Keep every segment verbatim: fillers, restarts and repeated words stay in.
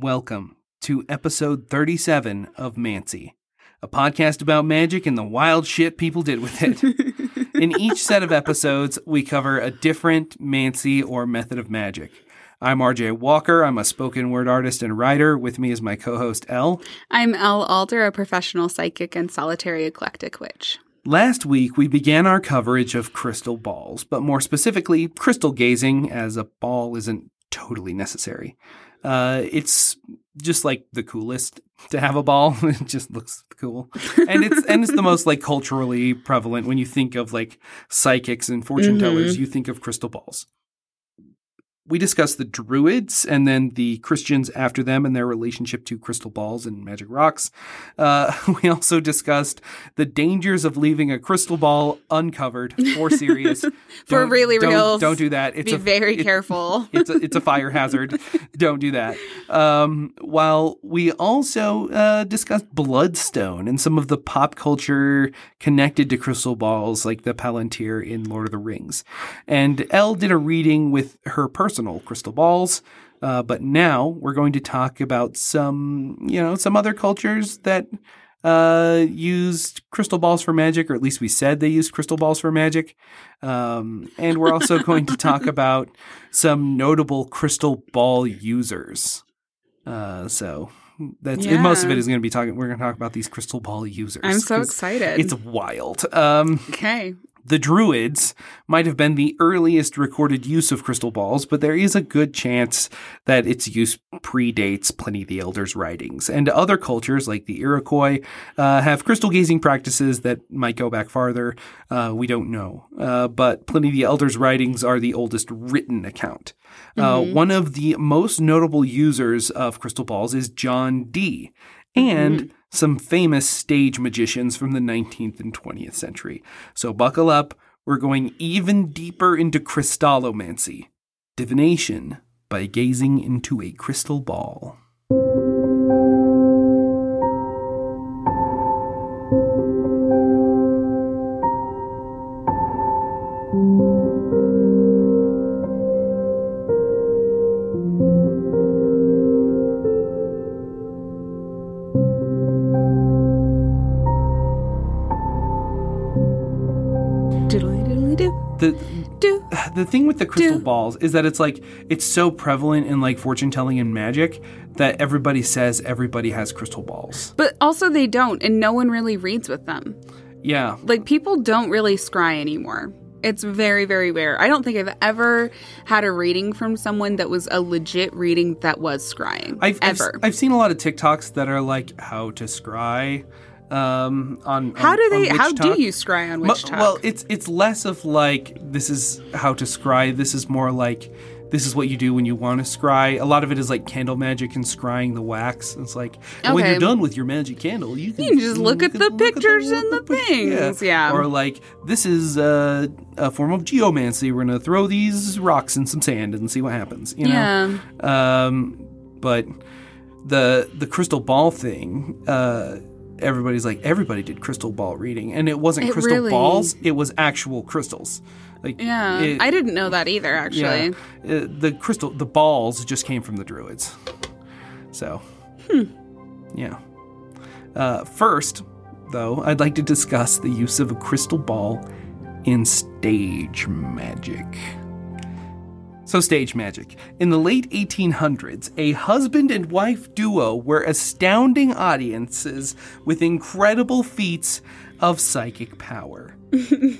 Welcome to episode thirty-seven of Mancy, a podcast about magic and the wild shit people did with it. In each set of episodes, we cover a different Mancy or method of magic. I'm R J Walker. I'm a spoken word artist and writer. With me is my co-host, Elle. I'm Elle Alder, a professional psychic and solitary eclectic witch. Last week, we began our coverage of crystal balls, but more specifically, crystal gazing, as a ball isn't totally necessary. Uh, it's just like the coolest to have a ball. It just looks cool. And it's and it's the most like culturally prevalent. When you think of like psychics and fortune tellers, mm-hmm. you think of crystal balls. We discussed the Druids and then the Christians after them and their relationship to crystal balls and magic rocks. Uh, we also discussed the dangers of leaving a crystal ball uncovered for serious. for really don't, real. Don't do that. It's Be a, very it, careful. it's, a, it's a fire hazard. Don't do that. Um, while we also uh, discussed Bloodstone and some of the pop culture connected to crystal balls, like the Palantir in Lord of the Rings. And Elle did a reading with her personal crystal balls, uh, but now we're going to talk about some, you know, some other cultures that uh, used crystal balls for magic, or at least we said they used crystal balls for magic. Um, and we're also going to talk about some notable crystal ball users. Uh, so that's yeah. most of it is going to be talking. We're going to talk about these crystal ball users. I'm so excited! It's wild. Um, okay. The Druids might have been the earliest recorded use of crystal balls, but there is a good chance that its use predates Pliny the Elder's writings. And other cultures, like the Iroquois, uh, have crystal gazing practices that might go back farther. Uh, we don't know. Uh, but Pliny the Elder's writings are the oldest written account. Uh, mm-hmm. One of the most notable users of crystal balls is John Dee. And mm-hmm. some famous stage magicians from the nineteenth and twentieth century. So buckle up. We're going even deeper into crystallomancy, divination by gazing into a crystal ball. The thing with the crystal Dude. balls is that it's like it's so prevalent in like fortune telling and magic that everybody says everybody has crystal balls. But also they don't, and no one really reads with them. Yeah. Like people don't really scry anymore. It's very, very rare. I don't think I've ever had a reading from someone that was a legit reading that was scrying. I've, ever. I've, I've seen a lot of TikToks that are like how to scry. Um, on, on how do they? How do you scry on Witch Talk? Well, it's it's less of like this is how to scry. This is more like this is what you do when you want to scry. A lot of it is like candle magic and scrying the wax. It's like okay. when you're done with your magic candle, you can, you can just look, you at, can the look at the pictures and the things. Yeah. yeah, or like this is a, a form of geomancy. We're gonna throw these rocks in some sand and see what happens. You know. Yeah. Um, but the the crystal ball thing. Uh, Everybody's like, everybody did crystal ball reading. And it wasn't it crystal really... balls. It was actual crystals. Like, yeah. It, I didn't know that either, actually. Yeah, uh, the crystal, the balls just came from the Druids. So, hmm. yeah. Uh, first, though, I'd like to discuss the use of a crystal ball in stage magic. So stage magic. In the late eighteen hundreds, a husband and wife duo were astounding audiences with incredible feats of psychic power. Okay.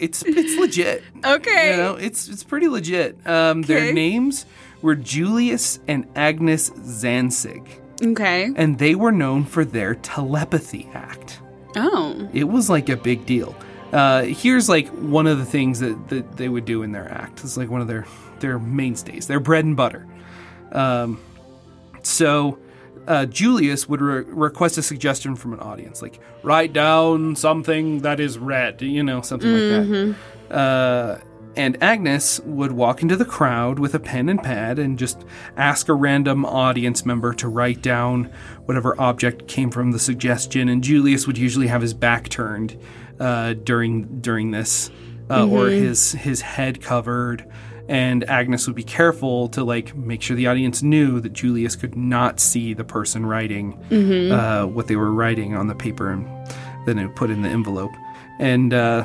It's it's legit. Okay. You know, it's it's pretty legit. Um, okay. Their names were Julius and Agnes Zancig. Okay. And they were known for their telepathy act. Oh. It was like a big deal. Uh, here's like one of the things that, that they would do in their act. It's like one of their, their mainstays, their bread and butter. Um, so uh, Julius would re- request a suggestion from an audience, like write down something that is red, you know, something mm-hmm. like that. Uh, and Agnes would walk into the crowd with a pen and pad and just ask a random audience member to write down whatever object came from the suggestion. And Julius would usually have his back turned. Uh, during during this, uh, mm-hmm. or his his head covered, and Agnes would be careful to like make sure the audience knew that Julius could not see the person writing mm-hmm. uh, what they were writing on the paper, and then it would put in the envelope. And uh,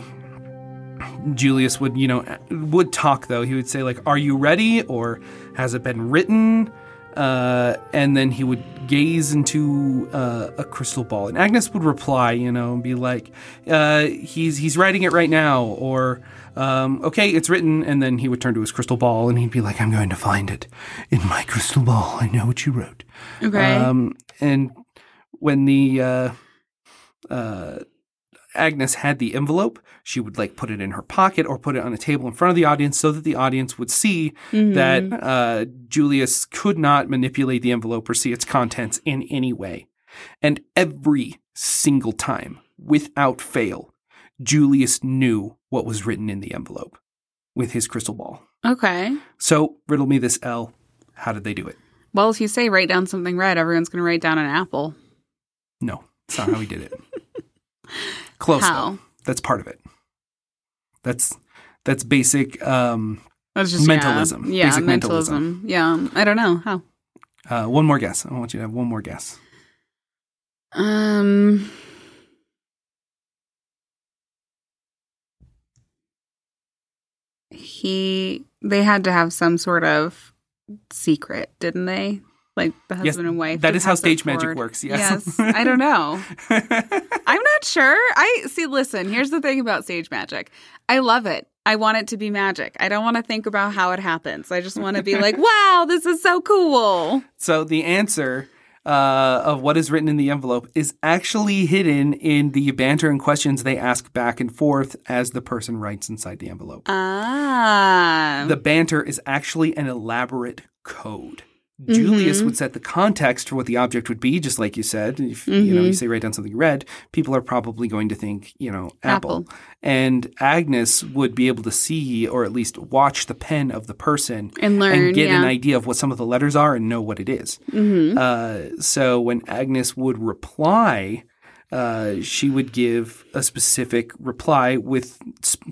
Julius would, you know, would talk though. He would say like, "Are you ready?" or "Has it been written?" Uh, and then he would gaze into uh, a crystal ball, and Agnes would reply, you know, and be like, uh, "He's he's writing it right now," or um, "Okay, it's written." And then he would turn to his crystal ball, and he'd be like, "I'm going to find it in my crystal ball. I know what you wrote." Okay. Um, and when the uh, uh, Agnes had the envelope, she would like put it in her pocket or put it on a table in front of the audience so that the audience would see mm-hmm. that uh, Julius could not manipulate the envelope or see its contents in any way. And every single time, without fail, Julius knew what was written in the envelope with his crystal ball. Okay. So riddle me this, L. How did they do it? Well, if you say write down something red, everyone's going to write down an apple. No, that's not how he did it. Close. How? Though. That's part of it. That's that's basic um, that's just, mentalism. Yeah, yeah basic mentalism. mentalism. Yeah, I don't know. How? Uh, one more guess. I want you to have one more guess. Um, he. They had to have some sort of secret, didn't they? Like the husband yes, and wife. That is how stage magic forward. Works. Yes. Yes. I don't know. I'm not sure. I see. Listen, here's the thing about stage magic. I love it. I want it to be magic. I don't want to think about how it happens. I just want to be like, wow, this is so cool. So the answer uh, of what is written in the envelope is actually hidden in the banter and questions they ask back and forth as the person writes inside the envelope. Ah. The banter is actually an elaborate code. Julius mm-hmm. would set the context for what the object would be, just like you said. If mm-hmm. you know, you say write down something red, people are probably going to think, you know, apple. apple. And Agnes would be able to see or at least watch the pen of the person and learn, and get yeah. an idea of what some of the letters are and know what it is. Mm-hmm. Uh, so when Agnes would reply, uh, she would give a specific reply with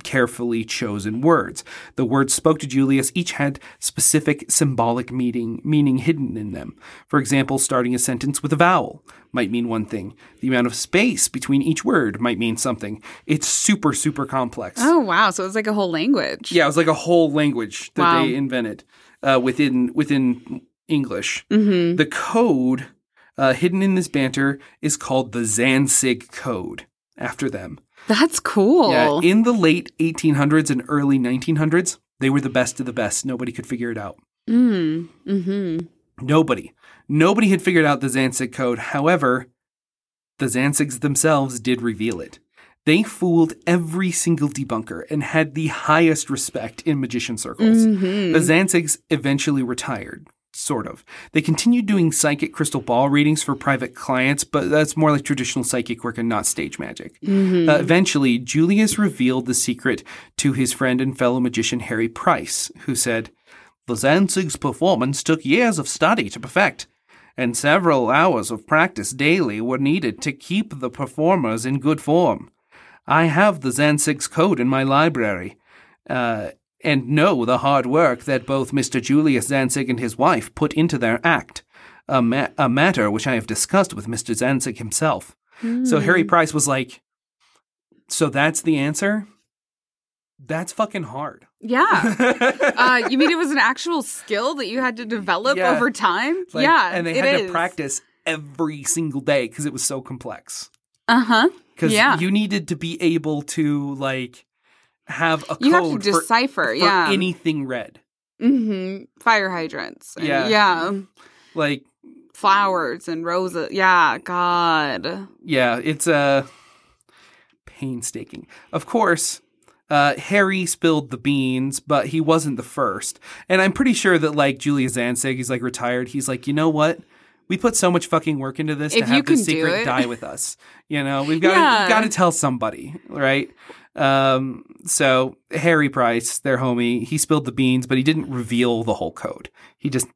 carefully chosen words. The words spoke to Julius each had specific symbolic meaning, meaning hidden in them. For example, starting a sentence with a vowel might mean one thing. The amount of space between each word might mean something. It's super, super complex. Oh, wow. So it was like a whole language. Yeah, it was like a whole language that wow. they invented uh, within within English. Mm-hmm. The code Uh, hidden in this banter is called the Zancig Code after them. That's cool. Yeah, in the late eighteen hundreds and early nineteen hundreds, they were the best of the best. Nobody could figure it out. Mm. Mm-hmm. Nobody. Nobody had figured out the Zancig Code. However, the Zancigs themselves did reveal it. They fooled every single debunker and had the highest respect in magician circles. Mm-hmm. The Zancigs eventually retired. Sort of. They continued doing psychic crystal ball readings for private clients, but that's more like traditional psychic work and not stage magic. Mm-hmm. Uh, eventually, Julius revealed the secret to his friend and fellow magician Harry Price, who said, "The Zancig's performance took years of study to perfect, and several hours of practice daily were needed to keep the performers in good form. I have the Zancig's Code in my library. Uh, And know the hard work that both Mister Julius Zancig and his wife put into their act, a, ma- a matter which I have discussed with Mister Zancig himself." Mm. So Harry Price was like, so that's the answer? That's fucking hard. Yeah. uh, you mean it was an actual skill that you had to develop yeah. over time? Like, yeah, and they had to is. practice every single day because it was so complex. Uh-huh. Because yeah. you needed to be able to, like, have a you code have to decipher, for, for yeah. anything red. Mm-hmm. Fire hydrants. And, yeah. Yeah. Like. Flowers and roses. Yeah. God. Yeah. It's uh, painstaking. Of course, uh, Harry spilled the beans, but he wasn't the first. And I'm pretty sure that like Julius Zancig, he's like retired. He's like, you know what? We put so much fucking work into this if to have this secret die with us. You know, we've got yeah. we've got to tell somebody, right? Um, so Harry Price, their homie, he spilled the beans, but he didn't reveal the whole code. He just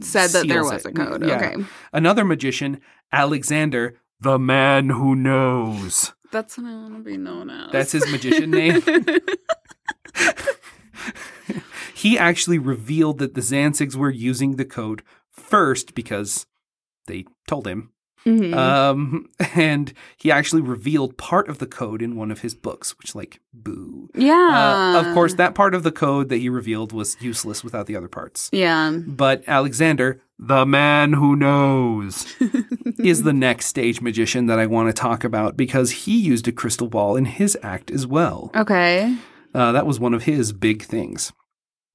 said that there was it. a code. Yeah. Okay. Another magician, Alexander, the man who knows. That's what I want to be known as. That's his magician name. he actually revealed that the Zancigs were using the code first because they told him. Mm-hmm. Um, and he actually revealed part of the code in one of his books, which, like, boo. Yeah. Uh, of course, that part of the code that he revealed was useless without the other parts. Yeah. But Alexander, the man who knows, is the next stage magician that I want to talk about because he used a crystal ball in his act as well. Okay. Uh, that was one of his big things.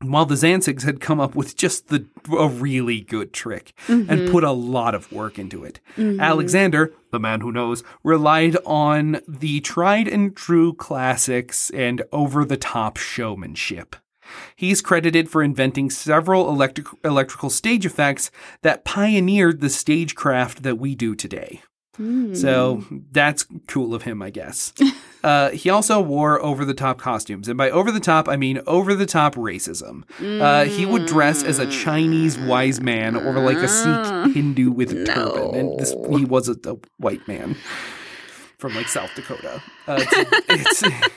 While the Zancigs had come up with just the a really good trick mm-hmm. and put a lot of work into it, mm-hmm. Alexander, the man who knows, relied on the tried and true classics and over-the-top showmanship. He's credited for inventing several electric, electrical stage effects that pioneered the stagecraft that we do today. Mm. So that's cool of him, I guess. Uh, he also wore over-the-top costumes. And by over-the-top, I mean over-the-top racism. Mm. Uh, he would dress as a Chinese wise man or like a Sikh Hindu with a no. turban. And this, he was a, a white man from like South Dakota. Uh, it's... it's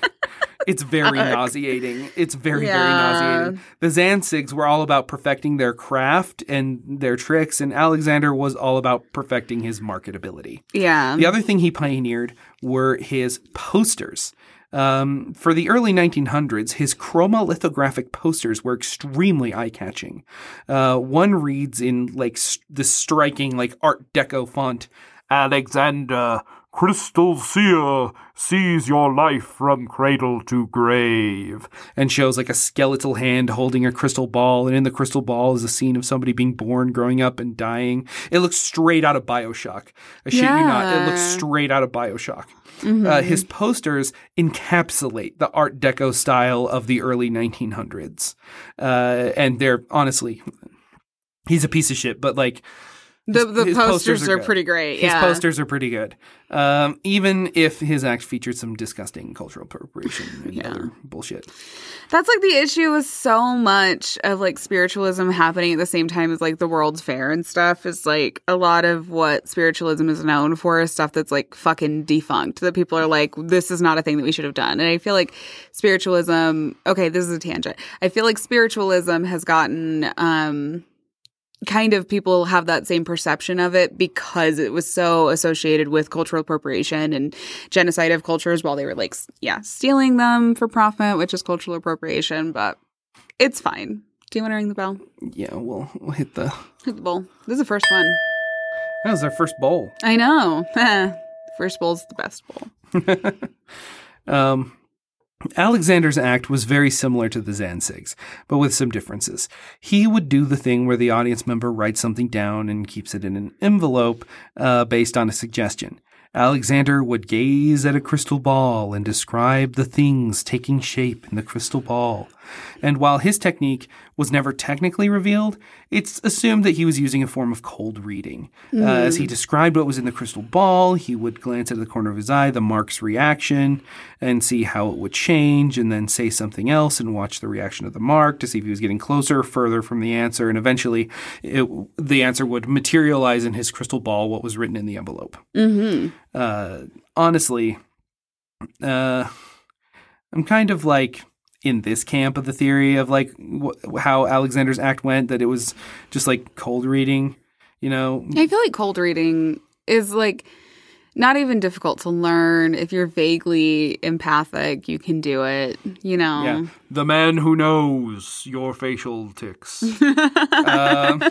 It's very Ugh. nauseating. It's very, yeah. very nauseating. The Zancigs were all about perfecting their craft and their tricks, and Alexander was all about perfecting his marketability. Yeah. The other thing he pioneered were his posters. Um, for the early nineteen hundreds, his chromolithographic posters were extremely eye-catching. Uh, one reads in like st- this striking like Art Deco font, Alexander, Crystal Seer sees your life from cradle to grave, and shows like a skeletal hand holding a crystal ball, and in the crystal ball is a scene of somebody being born, growing up, and dying. It looks straight out of Bioshock. I shit yeah. you not. It looks straight out of Bioshock. Mm-hmm. Uh, his posters encapsulate the Art Deco style of the early nineteen hundreds. Uh, and they're honestly, he's a piece of shit, but like, The the his posters, posters are, are pretty great. Yeah. His posters are pretty good. Um, even if his act featured some disgusting cultural appropriation and yeah. other bullshit. That's like the issue with so much of like spiritualism happening at the same time as like the World's Fair and stuff. Is like a lot of what spiritualism is known for is stuff that's like fucking defunct. That people are like, this is not a thing that we should have done. And I feel like spiritualism. Okay, this is a tangent. I feel like spiritualism has gotten. Um, Kind of people have that same perception of it because it was so associated with cultural appropriation and genocide of cultures while they were like, yeah, stealing them for profit, which is cultural appropriation, but it's fine. Do you want to ring the bell? Yeah, we'll, we'll hit the... Hit the bowl. This is the first one. That was our first bowl. I know. First bowl's the best bowl. um... Alexander's act was very similar to the Zancigs, but with some differences. He would do the thing where the audience member writes something down and keeps it in an envelope uh, based on a suggestion. Alexander would gaze at a crystal ball and describe the things taking shape in the crystal ball. And while his technique was never technically revealed, it's assumed that he was using a form of cold reading. Mm. Uh, as he described what was in the crystal ball, he would glance at the corner of his eye, the mark's reaction, and see how it would change, and then say something else and watch the reaction of the mark to see if he was getting closer or further from the answer. And eventually, it, the answer would materialize in his crystal ball what was written in the envelope. Mm-hmm. Uh, honestly, uh, I'm kind of like in this camp of the theory of like wh- how Alexander's act went, that it was just like cold reading, you know? I feel like cold reading is like not even difficult to learn. If you're vaguely empathic, you can do it, you know? Yeah. The man who knows your facial tics. um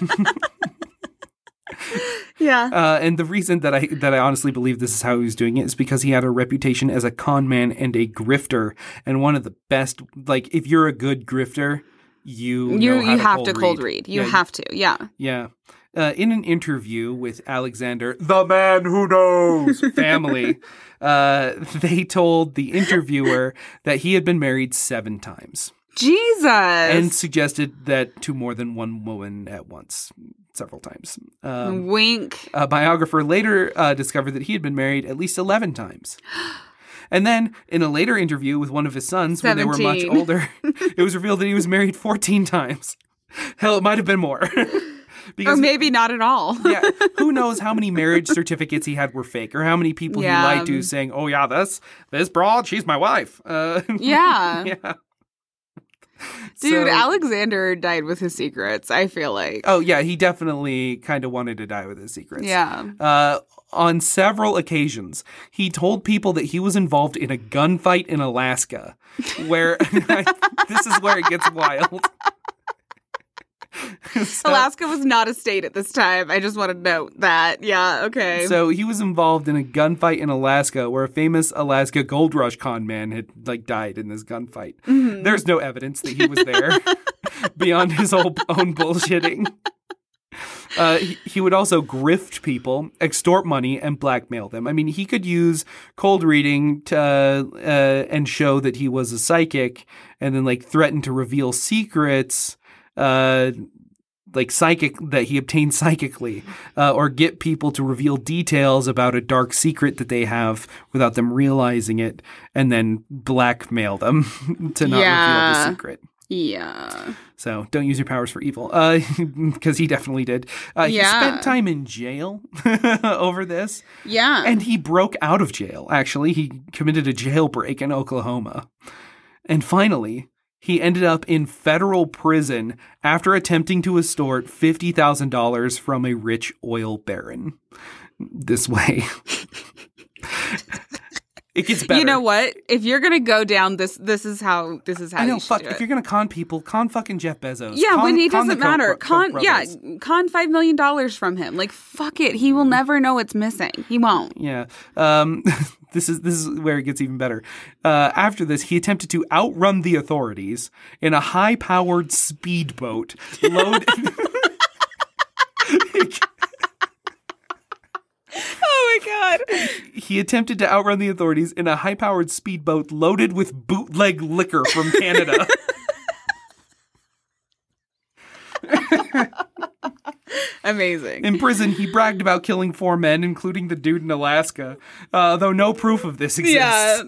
Yeah. Uh, and the reason that I that I honestly believe this is how he was doing it is because he had a reputation as a con man and a grifter, and one of the best. Like, if you're a good grifter, you you know how you to have cold to read. cold read. You yeah, have to. Yeah. Yeah. Uh, in an interview with Alexander, the man who knows family, uh, they told the interviewer that he had been married seven times. Jesus. And suggested that to more than one woman at once, several times. Um, Wink. A biographer later uh, discovered that he had been married at least eleven times. And then in a later interview with one of his sons, seventeen when they were much older, it was revealed that he was married fourteen times. Hell, it might have been more. Because, or maybe not at all. Yeah, who knows how many marriage certificates he had were fake, or how many people yeah. he lied to saying, oh yeah, this, this broad, she's my wife. Uh, yeah. Yeah. Dude, so, Alexander died with his secrets, I feel like. Oh, yeah. He definitely kind of wanted to die with his secrets. Yeah. Uh, on several occasions, he told people that he was involved in a gunfight in Alaska, where this is where it gets wild. So, Alaska was not a state at this time. I just want to note that. Yeah, okay. So he was involved in a gunfight in Alaska where a famous Alaska gold rush con man had like died in this gunfight. Mm-hmm. There's no evidence that he was there beyond his own, own bullshitting. Uh, he, he would also grift people, extort money, and blackmail them. I mean, he could use cold reading to uh, uh, and show that he was a psychic and then like threaten to reveal secrets Uh, like psychic that he obtained psychically, uh, or get people to reveal details about a dark secret that they have without them realizing it, and then blackmail them to not yeah. reveal the secret. Yeah. So don't use your powers for evil, uh, because he definitely did. Uh, yeah. He spent time in jail over this. Yeah. And he broke out of jail. Actually, he committed a jailbreak in Oklahoma, and finally. He ended up in federal prison after attempting to extort fifty thousand dollars from a rich oil baron. This way. It gets better. You know what? If you're going to go down this, this is how, this is how I know, you should fuck, do it. If you're going to con people, con fucking Jeff Bezos. Yeah, con, when he doesn't matter. Con, bro- con yeah, con five million dollars from him. Like, fuck it. He will never know it's missing. He won't. Yeah. Um, this is, this is where it gets even better. Uh, after this, he attempted to outrun the authorities in a high-powered speedboat. Load. God. He attempted to outrun the authorities in a high-powered speedboat loaded with bootleg liquor from Canada. Amazing. In prison, he bragged about killing four men, including the dude in Alaska, uh, though no proof of this exists. Yeah.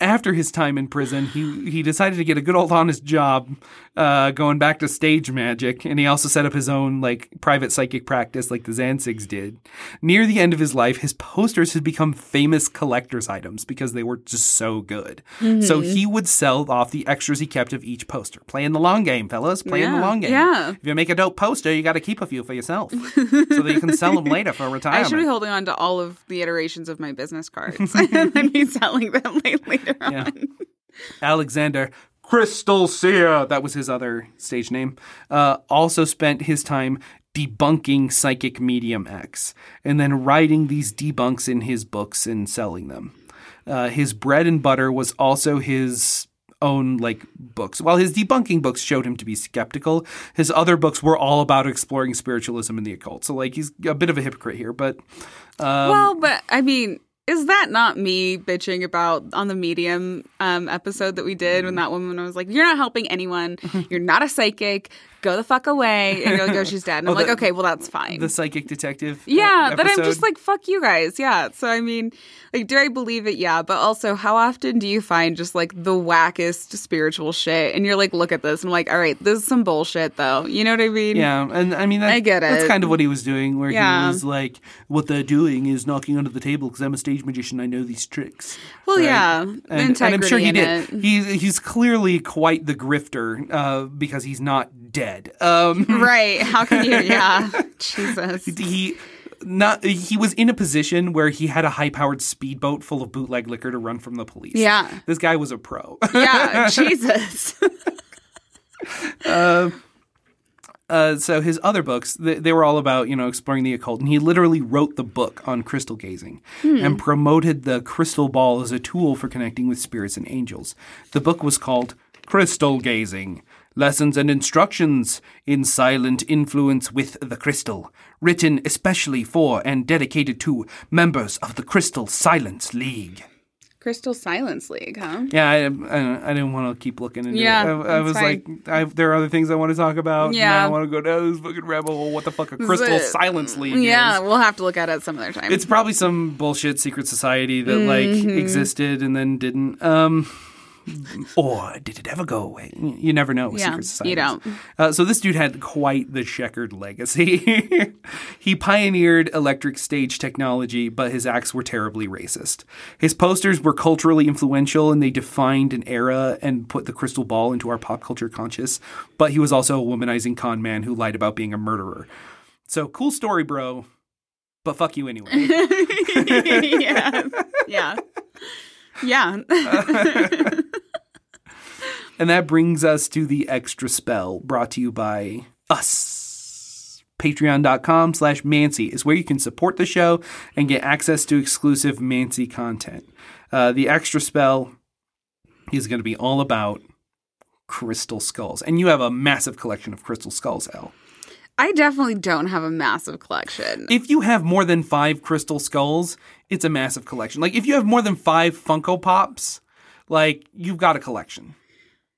After his time in prison, he, he decided to get a good old honest job, uh, going back to stage magic. And he also set up his own like private psychic practice like the Zancigs did. Near the end of his life, his posters had become famous collector's items because they were just so good. Mm-hmm. So he would sell off the extras he kept of each poster. Playing the long game, fellas. Playing yeah. the long game. Yeah. If you make a dope poster, you got to keep a few for yourself so that you can sell them later for retirement. I should be holding on to all of the iterations of my business cards and then be selling them later. Yeah. Alexander Crystal Seer, that was his other stage name, uh, also spent his time debunking psychic medium acts and then writing these debunks in his books and selling them. Uh, his bread and butter was also his own like books. While his debunking books showed him to be skeptical, his other books were all about exploring spiritualism and the occult. So like he's a bit of a hypocrite here, but um, well, but I mean. Is that not me bitching about on the Medium um, episode that we did when that woman was like, you're not helping anyone. You're not a psychic. Go the fuck away. And you're like, oh, she's dead. And I'm oh, the, like, okay, well, that's fine. The psychic detective. Yeah. Episode. But I'm just like, fuck you guys. Yeah. So, I mean, like, do I believe it? Yeah. But also, how often do you find just like the wackest spiritual shit? And you're like, look at this. And I'm like, all right, this is some bullshit, though. You know what I mean? Yeah. And I mean, that, I get it. That's kind of what he was doing, where yeah. he was like, what they're doing is knocking under the table because I'm a stage magician. I know these tricks. Well, right? yeah. And, and I'm sure he did. He, he's clearly quite the grifter uh, because he's not dead. Um, right. How can you? Yeah. Jesus. He not he was in a position where he had a high-powered speedboat full of bootleg liquor to run from the police. Yeah. This guy was a pro. Yeah. Jesus. uh, uh, so his other books, they, they were all about, you know, exploring the occult. And he literally wrote the book on crystal gazing hmm. and promoted the crystal ball as a tool for connecting with spirits and angels. The book was called Crystal Gazing. Lessons and instructions in silent influence with the crystal, written especially for and dedicated to members of the Crystal Silence League. Crystal Silence League, huh? Yeah, I, I, I didn't want to keep looking into yeah, it. I, I was fine. like, I, there are other things I want to talk about. Yeah. And I want to go down this fucking rabbit hole. What the fuck a Crystal it, Silence League yeah, is. Yeah, we'll have to look at it some other time. It's probably some bullshit secret society that, mm-hmm. like, existed and then didn't. Um... Or did it ever go away? You never know with yeah, secret societies. You don't. Uh, so this dude had quite the checkered legacy. He pioneered electric stage technology, but his acts were terribly racist. His posters were culturally influential, and they defined an era and put the crystal ball into our pop culture conscious. But he was also a womanizing con man who lied about being a murderer. So cool story, bro. But fuck you anyway. yeah. Yeah. Yeah. And that brings us to the extra spell, brought to you by us. Patreon.com slash Mancy is where you can support the show and get access to exclusive Mancy content. Uh, the extra spell is going to be all about crystal skulls. And you have a massive collection of crystal skulls, Elle. I definitely don't have a massive collection. If you have more than five crystal skulls, it's a massive collection. Like, if you have more than five Funko Pops, like, you've got a collection.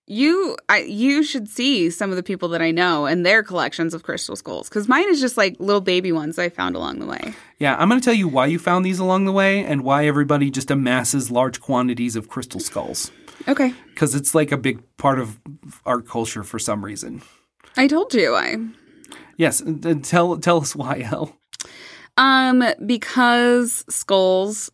You I, you should see some of the people that I know and their collections of crystal skulls, because mine is just, like, little baby ones I found along the way. Yeah, I'm going to tell you why you found these along the way and why everybody just amasses large quantities of crystal skulls. Okay. Because it's, like, a big part of our culture for some reason. I told you I... Yes, tell tell us why, Elle. Um, because skulls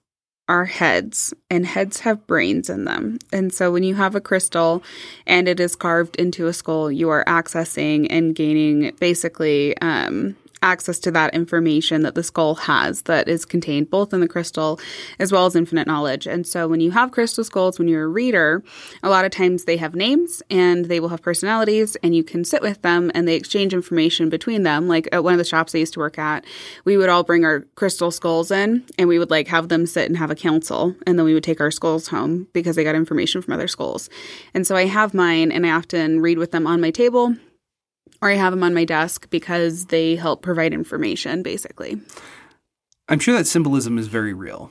are heads, and heads have brains in them. And so when you have a crystal and it is carved into a skull, you are accessing and gaining basically um, access to that information that the skull has that is contained both in the crystal as well as infinite knowledge. And so when you have crystal skulls, when you're a reader, a lot of times they have names and they will have personalities, and you can sit with them and they exchange information between them. Like at one of the shops I used to work at, we would all bring our crystal skulls in and we would like have them sit and have a council, and then we would take our skulls home because they got information from other skulls. And so I have mine, and I often read with them on my table, or I have them on my desk, because they help provide information, basically. I'm sure that symbolism is very real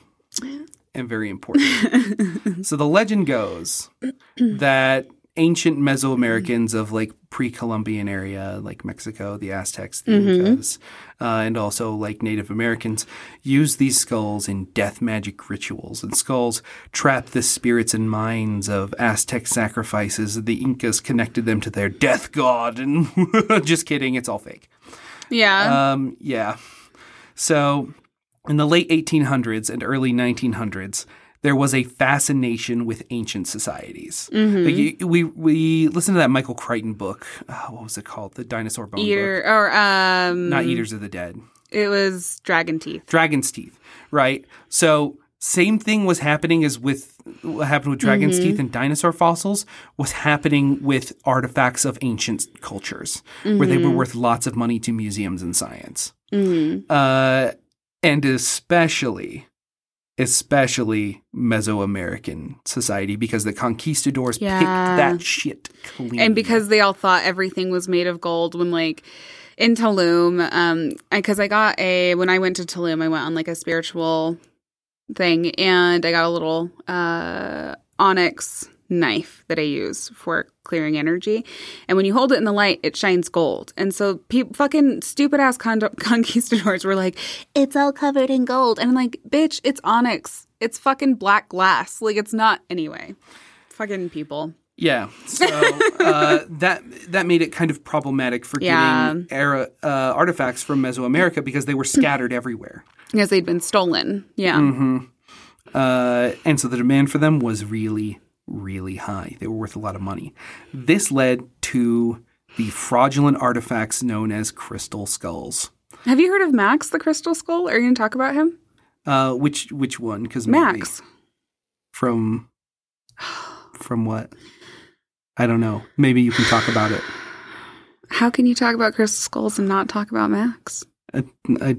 and very important. So the legend goes that ancient Mesoamericans of like pre-Columbian area, like Mexico, the Aztecs, the mm-hmm. Incas, uh, and also like Native Americans, used these skulls in death magic rituals. And skulls trapped the spirits and minds of Aztec sacrifices. The Incas connected them to their death god. And just kidding, it's all fake. Yeah. Um, yeah. So in the late eighteen hundreds and early nineteen hundreds, there was a fascination with ancient societies. Mm-hmm. Like, we we listened to that Michael Crichton book. Uh, what was it called? The Dinosaur Bone Eater, book. Or, um, Not Eaters of the Dead. It was Dragon Teeth. Dragon's Teeth, right. So same thing was happening as with what happened with Dragon's mm-hmm. Teeth and dinosaur fossils was happening with artifacts of ancient cultures mm-hmm. where they were worth lots of money to museums and science. Mm-hmm. Uh, and especially... Especially Mesoamerican society, because the conquistadors yeah. picked that shit clean. And because they all thought everything was made of gold when, like, in Tulum, um, because I, I got a, when I went to Tulum, I went on, like, a spiritual thing, and I got a little uh, onyx knife that I use for clearing energy. And when you hold it in the light, it shines gold. And so pe- fucking stupid ass con- conquistadors were like, it's all covered in gold. And I'm like, bitch, it's onyx. It's fucking black glass. Like, it's not anyway. Fucking people. Yeah. So uh, that that made it kind of problematic for yeah. getting era, uh, artifacts from Mesoamerica because they were scattered everywhere. Because they'd been stolen. Yeah. Mm-hmm. Uh, and so the demand for them was really really high. They were worth a lot of money. This led to the fraudulent artifacts known as crystal skulls. Have you heard of Max, the crystal skull? Are you going to talk about him? Uh, which which one? Because Max from from what? I don't know. Maybe you can talk about it. How can you talk about crystal skulls and not talk about Max? I I,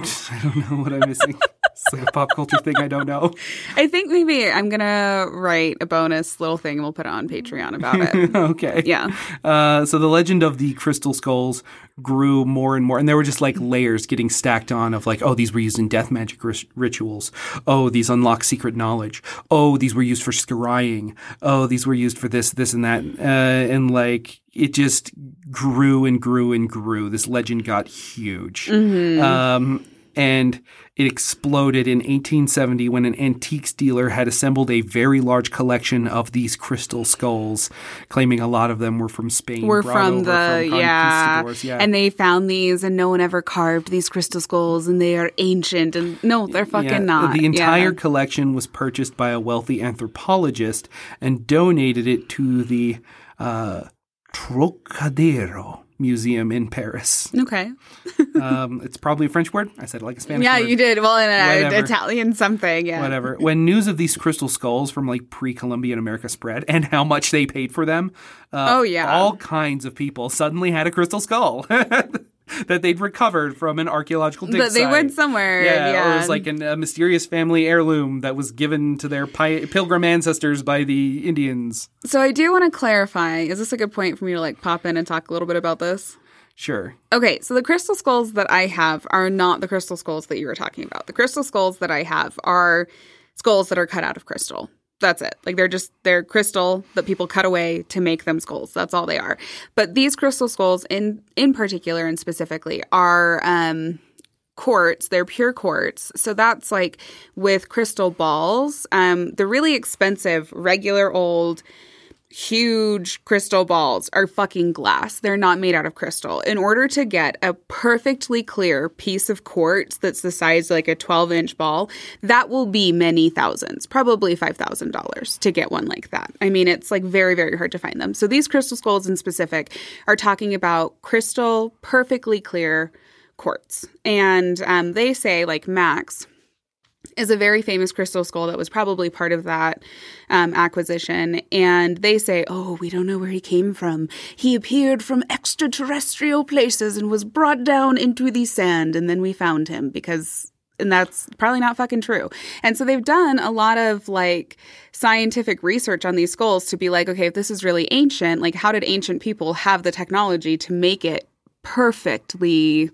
I don't know what I'm missing. It's like a pop culture thing I don't know. I think maybe I'm going to write a bonus little thing and we'll put it on Patreon about it. Okay. Yeah. Uh, so the legend of the crystal skulls grew more and more. And there were just like layers getting stacked on of like, oh, these were used in death magic r- rituals. Oh, these unlock secret knowledge. Oh, these were used for scrying. Oh, these were used for this, this, and that. Uh, and like it just grew and grew and grew. This legend got huge. Mm-hmm. Um and it exploded in eighteen seventy when an antiques dealer had assembled a very large collection of these crystal skulls, claiming a lot of them were from Spain. Were from the, from yeah. yeah. And they found these, and no one ever carved these crystal skulls, and they are ancient. And no, they're fucking yeah. not. The entire yeah. collection was purchased by a wealthy anthropologist and donated it to the uh, Trocadero Museum in Paris. Okay. um, it's probably a French word. I said it like a Spanish yeah, word. Yeah, you did. Well, in an Italian something. Yeah. Whatever. When news of these crystal skulls from like pre-Columbian America spread and how much they paid for them, uh, oh, yeah. all kinds of people suddenly had a crystal skull that they'd recovered from an archaeological dig site. But they went somewhere. Yeah, yeah. Or it was like an, a mysterious family heirloom that was given to their pi- pilgrim ancestors by the Indians. So I do want to clarify, is this a good point for me to like pop in and talk a little bit about this? Sure. Okay, so the crystal skulls that I have are not the crystal skulls that you were talking about. The crystal skulls that I have are skulls that are cut out of crystal. That's it. Like they're just, they're crystal that people cut away to make them skulls. That's all they are. But these crystal skulls in, in particular and specifically are um, quartz. They're pure quartz. So that's like with crystal balls, um, the really expensive, regular old, huge crystal balls are fucking glass. They're not made out of crystal. In order to get a perfectly clear piece of quartz that's the size of like a twelve-inch ball, that will be many thousands, probably five thousand dollars to get one like that. I mean, it's like very, very hard to find them. So these crystal skulls in specific are talking about crystal, perfectly clear quartz. And um, they say like Max is a very famous crystal skull that was probably part of that um, acquisition. And they say, oh, we don't know where he came from. He appeared from extraterrestrial places and was brought down into the sand. And then we found him because... And that's probably not fucking true. And so they've done a lot of like scientific research on these skulls to be like, okay, if this is really ancient, like how did ancient people have the technology to make it perfectly,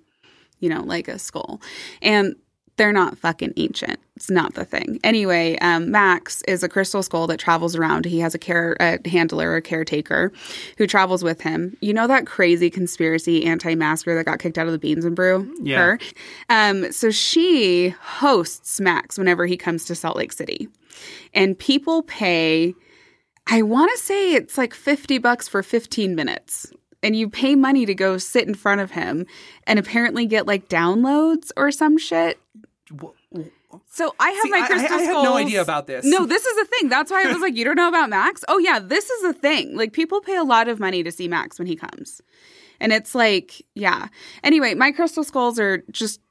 you know, like a skull? And they're not fucking ancient. It's not the thing. Anyway, um, Max is a crystal skull that travels around. He has a, care, a handler, a caretaker, who travels with him. You know that crazy conspiracy anti-masker that got kicked out of the Beans and Brew? Yeah. Her? Um, so she hosts Max whenever he comes to Salt Lake City. And people pay, I want to say it's like fifty bucks for fifteen minutes. And you pay money to go sit in front of him and apparently get like downloads or some shit. What? So I have See, my crystal skulls. I, I have no idea about this. No, this is a thing. That's why I was like, you don't know about Max? Oh, yeah, this is a thing. Like, people pay a lot of money to see Max when he comes. And it's like, yeah. Anyway, my crystal skulls are just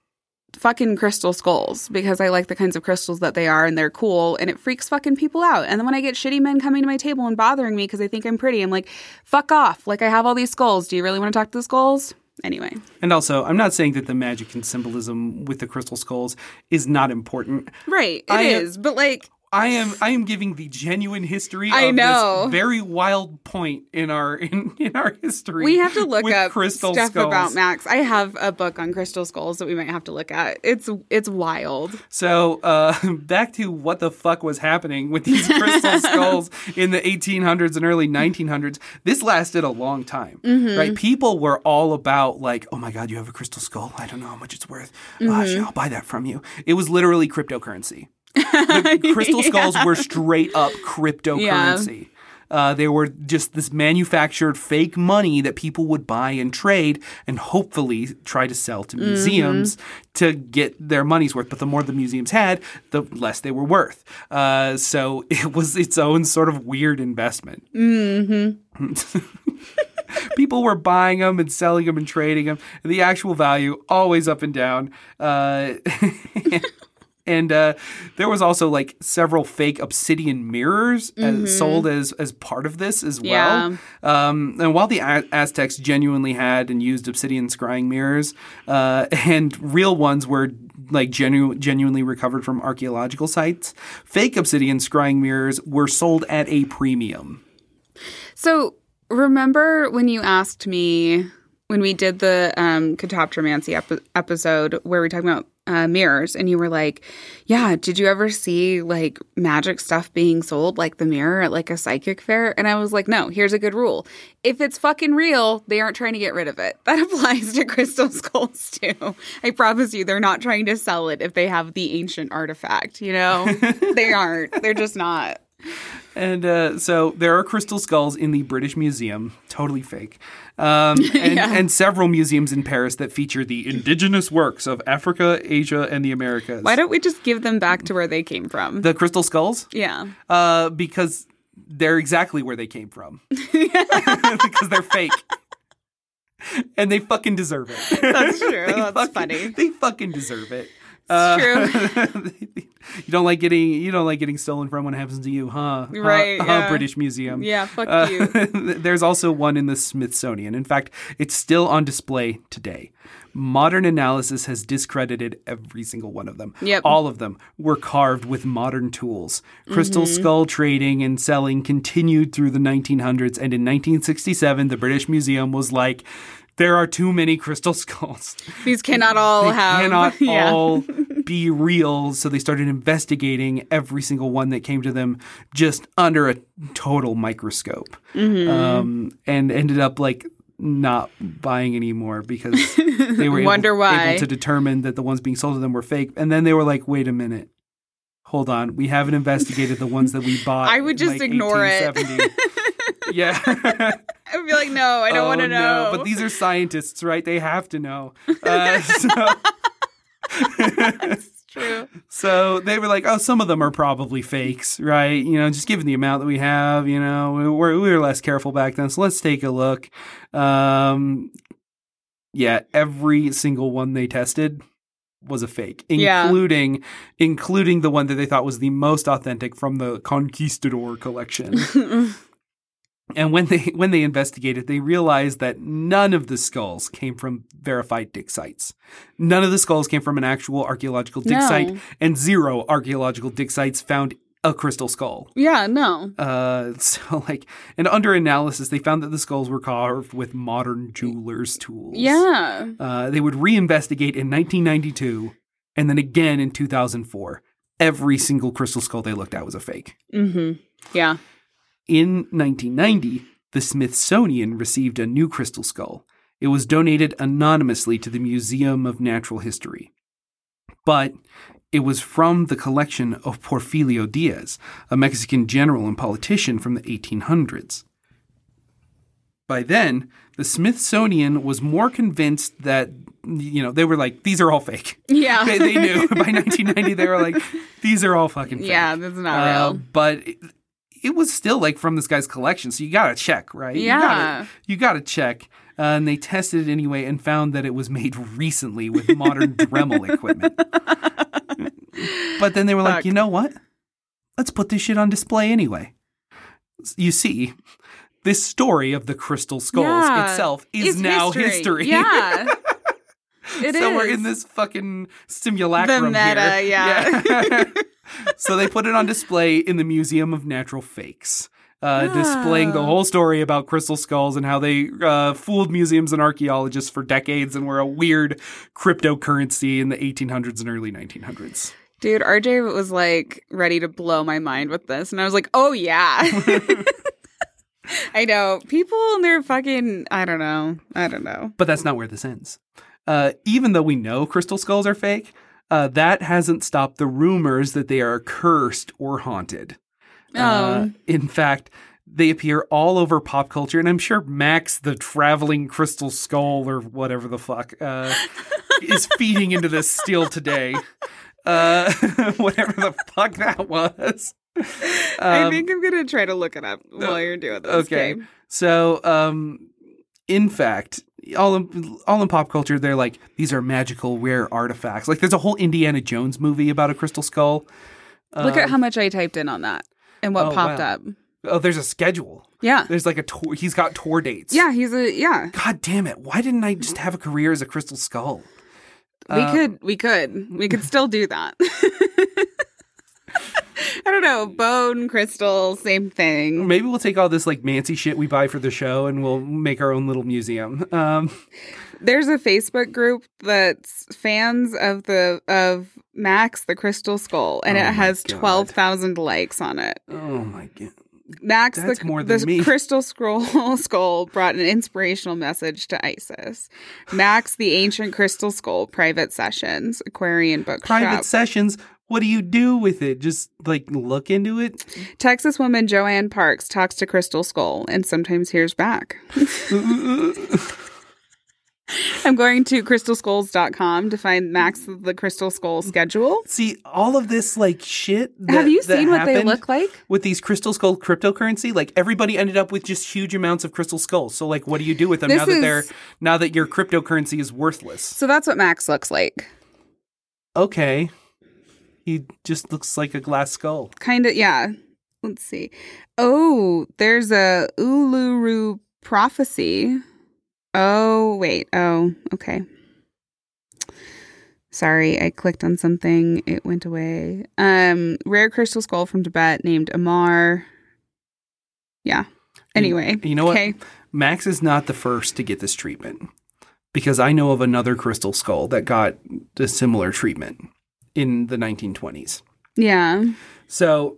fucking crystal skulls because I like the kinds of crystals that they are and they're cool and it freaks fucking people out. And then when I get shitty men coming to my table and bothering me because they think I'm pretty, I'm like, fuck off. Like, I have all these skulls. Do you really want to talk to the skulls? Anyway. And also, I'm not saying that the magic and symbolism with the crystal skulls is not important. Right. It I is. Am, but like... I am I am giving the genuine history I of know. This very wild point in our in, in our history. We have to look with up crystal stuff skulls. About Max. I have a book on crystal skulls that we might have to look at. It's it's wild. So uh, back to what the fuck was happening with these crystal skulls in the eighteen hundreds and early nineteen hundreds. This lasted a long time, mm-hmm. right? People were all about like, oh my God, you have a crystal skull. I don't know how much it's worth. Mm-hmm. Uh, shit, I'll buy that from you. It was literally cryptocurrency. The crystal skulls yeah. were straight up cryptocurrency. Yeah. Uh, they were just this manufactured fake money that people would buy and trade and hopefully try to sell to museums mm-hmm. to get their money's worth. But the more the museums had, the less they were worth. Uh, so it was its own sort of weird investment. Mm-hmm. People were buying them and selling them and trading them. The actual value, always up and down. Uh And uh, there was also like several fake obsidian mirrors mm-hmm. as, sold as as part of this as well. Yeah. Um, and while the A- Aztecs genuinely had and used obsidian scrying mirrors, uh, and real ones were like genu- genuinely recovered from archaeological sites, fake obsidian scrying mirrors were sold at a premium. So remember when you asked me when we did the um, catoptromancy ep- episode where we talked about uh, mirrors, and you were like, yeah, did you ever see like magic stuff being sold, like the mirror at like a psychic fair? And I was like, no, here's a good rule. If it's fucking real, they aren't trying to get rid of it. That applies to Crystal Skulls too. I promise you they're not trying to sell it if they have the ancient artifact, you know? They aren't. They're just not. And uh, so there are crystal skulls in the British Museum, totally fake, um, and, yeah. and several museums in Paris that feature the indigenous works of Africa, Asia, and the Americas. Why don't we just give them back to where they came from? The crystal skulls? Yeah. Uh, because they're exactly where they came from. Because they're fake. And they fucking deserve it. That's true. That's fucking, funny. They fucking deserve it. It's uh, true. you don't like getting you don't like getting stolen from when it happens to you, huh? Right. Huh, yeah. huh British Museum. Yeah, fuck uh, you. There's also one in the Smithsonian. In fact, it's still on display today. Modern analysis has discredited every single one of them. Yep. All of them were carved with modern tools. Crystal mm-hmm. skull trading and selling continued through the nineteen hundreds, and in nineteen sixty-seven, the British Museum was like, there are too many crystal skulls. These cannot all they have. cannot yeah. all be real. So they started investigating every single one that came to them just under a total microscope. Mm-hmm. Um, and ended up like not buying anymore because they were Wonder able, why. able to determine that the ones being sold to them were fake. And then they were like, wait a minute. Hold on. We haven't investigated the ones that we bought. I would just in, like, ignore it. Yeah. I would be like, no, I don't oh, want to know. No. But these are scientists, right? They have to know. Uh, so... That's true. So they were like, oh, some of them are probably fakes, right? You know, just given the amount that we have, you know, we were, we were less careful back then. So let's take a look. Um, yeah, every single one they tested was a fake, including yeah. including the one that they thought was the most authentic from the Conquistador collection. And when they when they investigated, they realized that none of the skulls came from verified dig sites. None of the skulls came from an actual archaeological dig no. site, and zero archaeological dig sites found a crystal skull. Yeah, no. Uh, so like, and under analysis, they found that the skulls were carved with modern jewelers' tools. Yeah. Uh, they would reinvestigate in nineteen ninety-two, and then again in two thousand four. Every single crystal skull they looked at was a fake. Mm-hmm. Yeah. In nineteen ninety, the Smithsonian received a new crystal skull. It was donated anonymously to the Museum of Natural History. But it was from the collection of Porfirio Diaz, a Mexican general and politician from the eighteen hundreds. By then, the Smithsonian was more convinced that, you know, they were like, these are all fake. Yeah. They, they knew. By nineteen ninety, they were like, these are all fucking fake. Yeah, that's not uh, real. But... It, It was still like from this guy's collection, so you gotta check, right? Yeah, you gotta, you gotta check. Uh, and they tested it anyway and found that it was made recently with modern Dremel equipment. But then they were Fuck. like, you know what? Let's put this shit on display anyway. You see, this story of the crystal skulls yeah. itself is it's now history. history. Yeah. It so is. we're in this fucking simulacrum the meta, here. yeah. yeah. So they put it on display in the Museum of Natural Fakes, uh, ah. displaying the whole story about crystal skulls and how they uh, fooled museums and archaeologists for decades and were a weird cryptocurrency in the eighteen hundreds and early nineteen hundreds. Dude, R J was like ready to blow my mind with this. And I was like, oh, yeah. I know. People and their fucking, I don't know. I don't know. But that's not where this ends. Uh, even though we know crystal skulls are fake, uh, that hasn't stopped the rumors that they are cursed or haunted. Oh. Uh, in fact, they appear all over pop culture, and I'm sure Max, the traveling crystal skull or whatever the fuck, uh, is feeding into this still today. Uh, whatever the fuck that was. Um, I think I'm going to try to look it up while you're doing this. Okay. Game. So, um, in fact... All in, all in pop culture, they're like, these are magical, rare artifacts. Like, there's a whole Indiana Jones movie about a crystal skull. Look um, at how much I typed in on that and what oh, popped wow. up. Oh, there's a schedule. Yeah. There's like a tour. He's got tour dates. Yeah, he's a, yeah. God damn it. Why didn't I just have a career as a crystal skull? We um, could, we could. We could still do that. I don't know, bone, crystal, same thing. Maybe we'll take all this like Mancy shit we buy for the show and we'll make our own little museum. Um, There's a Facebook group that's fans of the of Max the Crystal Skull, and oh it has twelve thousand likes on it. Oh my god. Max, That's the, more than the me. Crystal Scroll Skull brought an inspirational message to ISIS. Max, the Ancient Crystal Skull, Private Sessions, Aquarian Bookshop. Private Sessions? What do you do with it? Just, like, look into it? Texas woman Joanne Parks talks to Crystal Skull and sometimes hears back. I'm going to crystal skulls dot com to find Max the Crystal Skull schedule. See, all of this, like, shit that, Have you seen what they look like? With these Crystal Skull cryptocurrency, like, everybody ended up with just huge amounts of Crystal Skulls. So, like, what do you do with them this now is... that they're now that your cryptocurrency is worthless? So that's what Max looks like. Okay. He just looks like a glass skull. Kind of, yeah. Let's see. Oh, there's a Uluru prophecy. Oh, wait. Oh, okay. Sorry, I clicked on something. It went away. Um, rare crystal skull from Tibet named Amar. Yeah. Anyway. You, you know okay. what? Max is not the first to get this treatment because I know of another crystal skull that got a similar treatment in the nineteen twenties. Yeah. So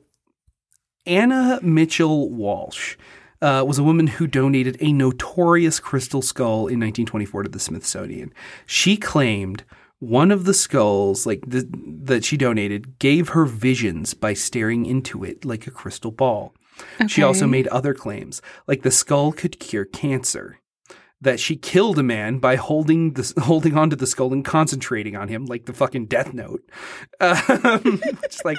Anna Mitchell Walsh Uh, was a woman who donated a notorious crystal skull in nineteen twenty-four to the Smithsonian. She claimed one of the skulls like th- that she donated gave her visions by staring into it like a crystal ball. Okay. She also made other claims, like the skull could cure cancer, that she killed a man by holding the, holding onto the skull and concentrating on him like the fucking Death Note. Um, just like,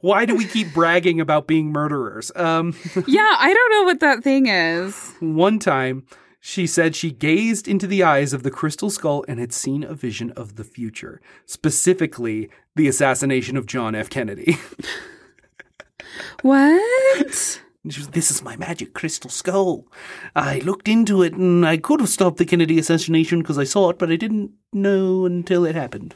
why do we keep bragging about being murderers? Um, yeah, I don't know what that thing is. One time, she said she gazed into the eyes of the crystal skull and had seen a vision of the future, specifically the assassination of John F. Kennedy. What? She was, this is my magic crystal skull. I looked into it and I could have stopped the Kennedy assassination because I saw it, but I didn't know until it happened.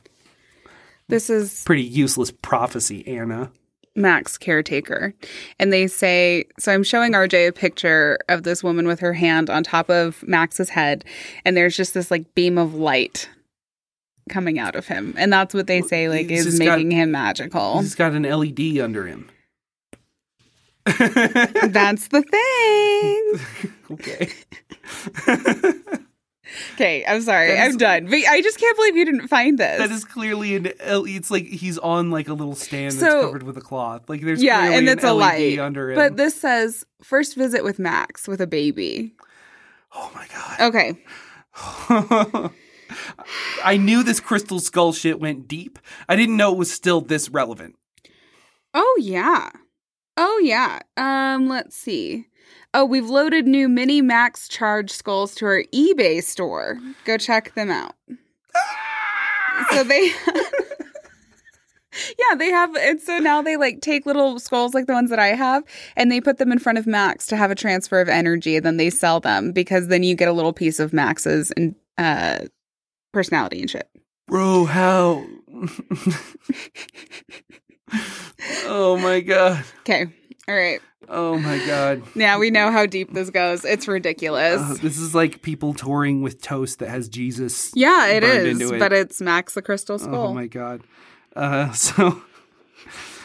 This is pretty useless prophecy, Anna. Max caretaker. And they say, so I'm showing R J a picture of this woman with her hand on top of Max's head. And there's just this like beam of light coming out of him. And that's what they say like he's is making got, him magical. He's got an L E D under him. That's the thing. Okay. Okay, I'm sorry. I'm done. But I just can't believe you didn't find this. That is clearly an L E D. It's like he's on like a little stand so, that's covered with a cloth. Like there's yeah, clearly and it's an a L E D light. Under it. But this says first visit with Max with a baby. Oh my god. Okay. I knew this crystal skull shit went deep. I didn't know it was still this relevant. Oh yeah. Oh, yeah. Um, let's see. Oh, we've loaded new mini Max Charge skulls to our eBay store. Go check them out. Ah! So they... yeah, they have... And so now they, like, take little skulls like the ones that I have, and they put them in front of Max to have a transfer of energy, and then they sell them, because then you get a little piece of Max's and uh, personality and shit. Bro, how... Oh my god. Okay. All right. Oh my god. Now we know how deep this goes. It's ridiculous. Uh, this is like people touring with toast that has Jesus. Yeah, it is. Into it. But it's Max the Crystal Skull. Oh my god. Uh, so,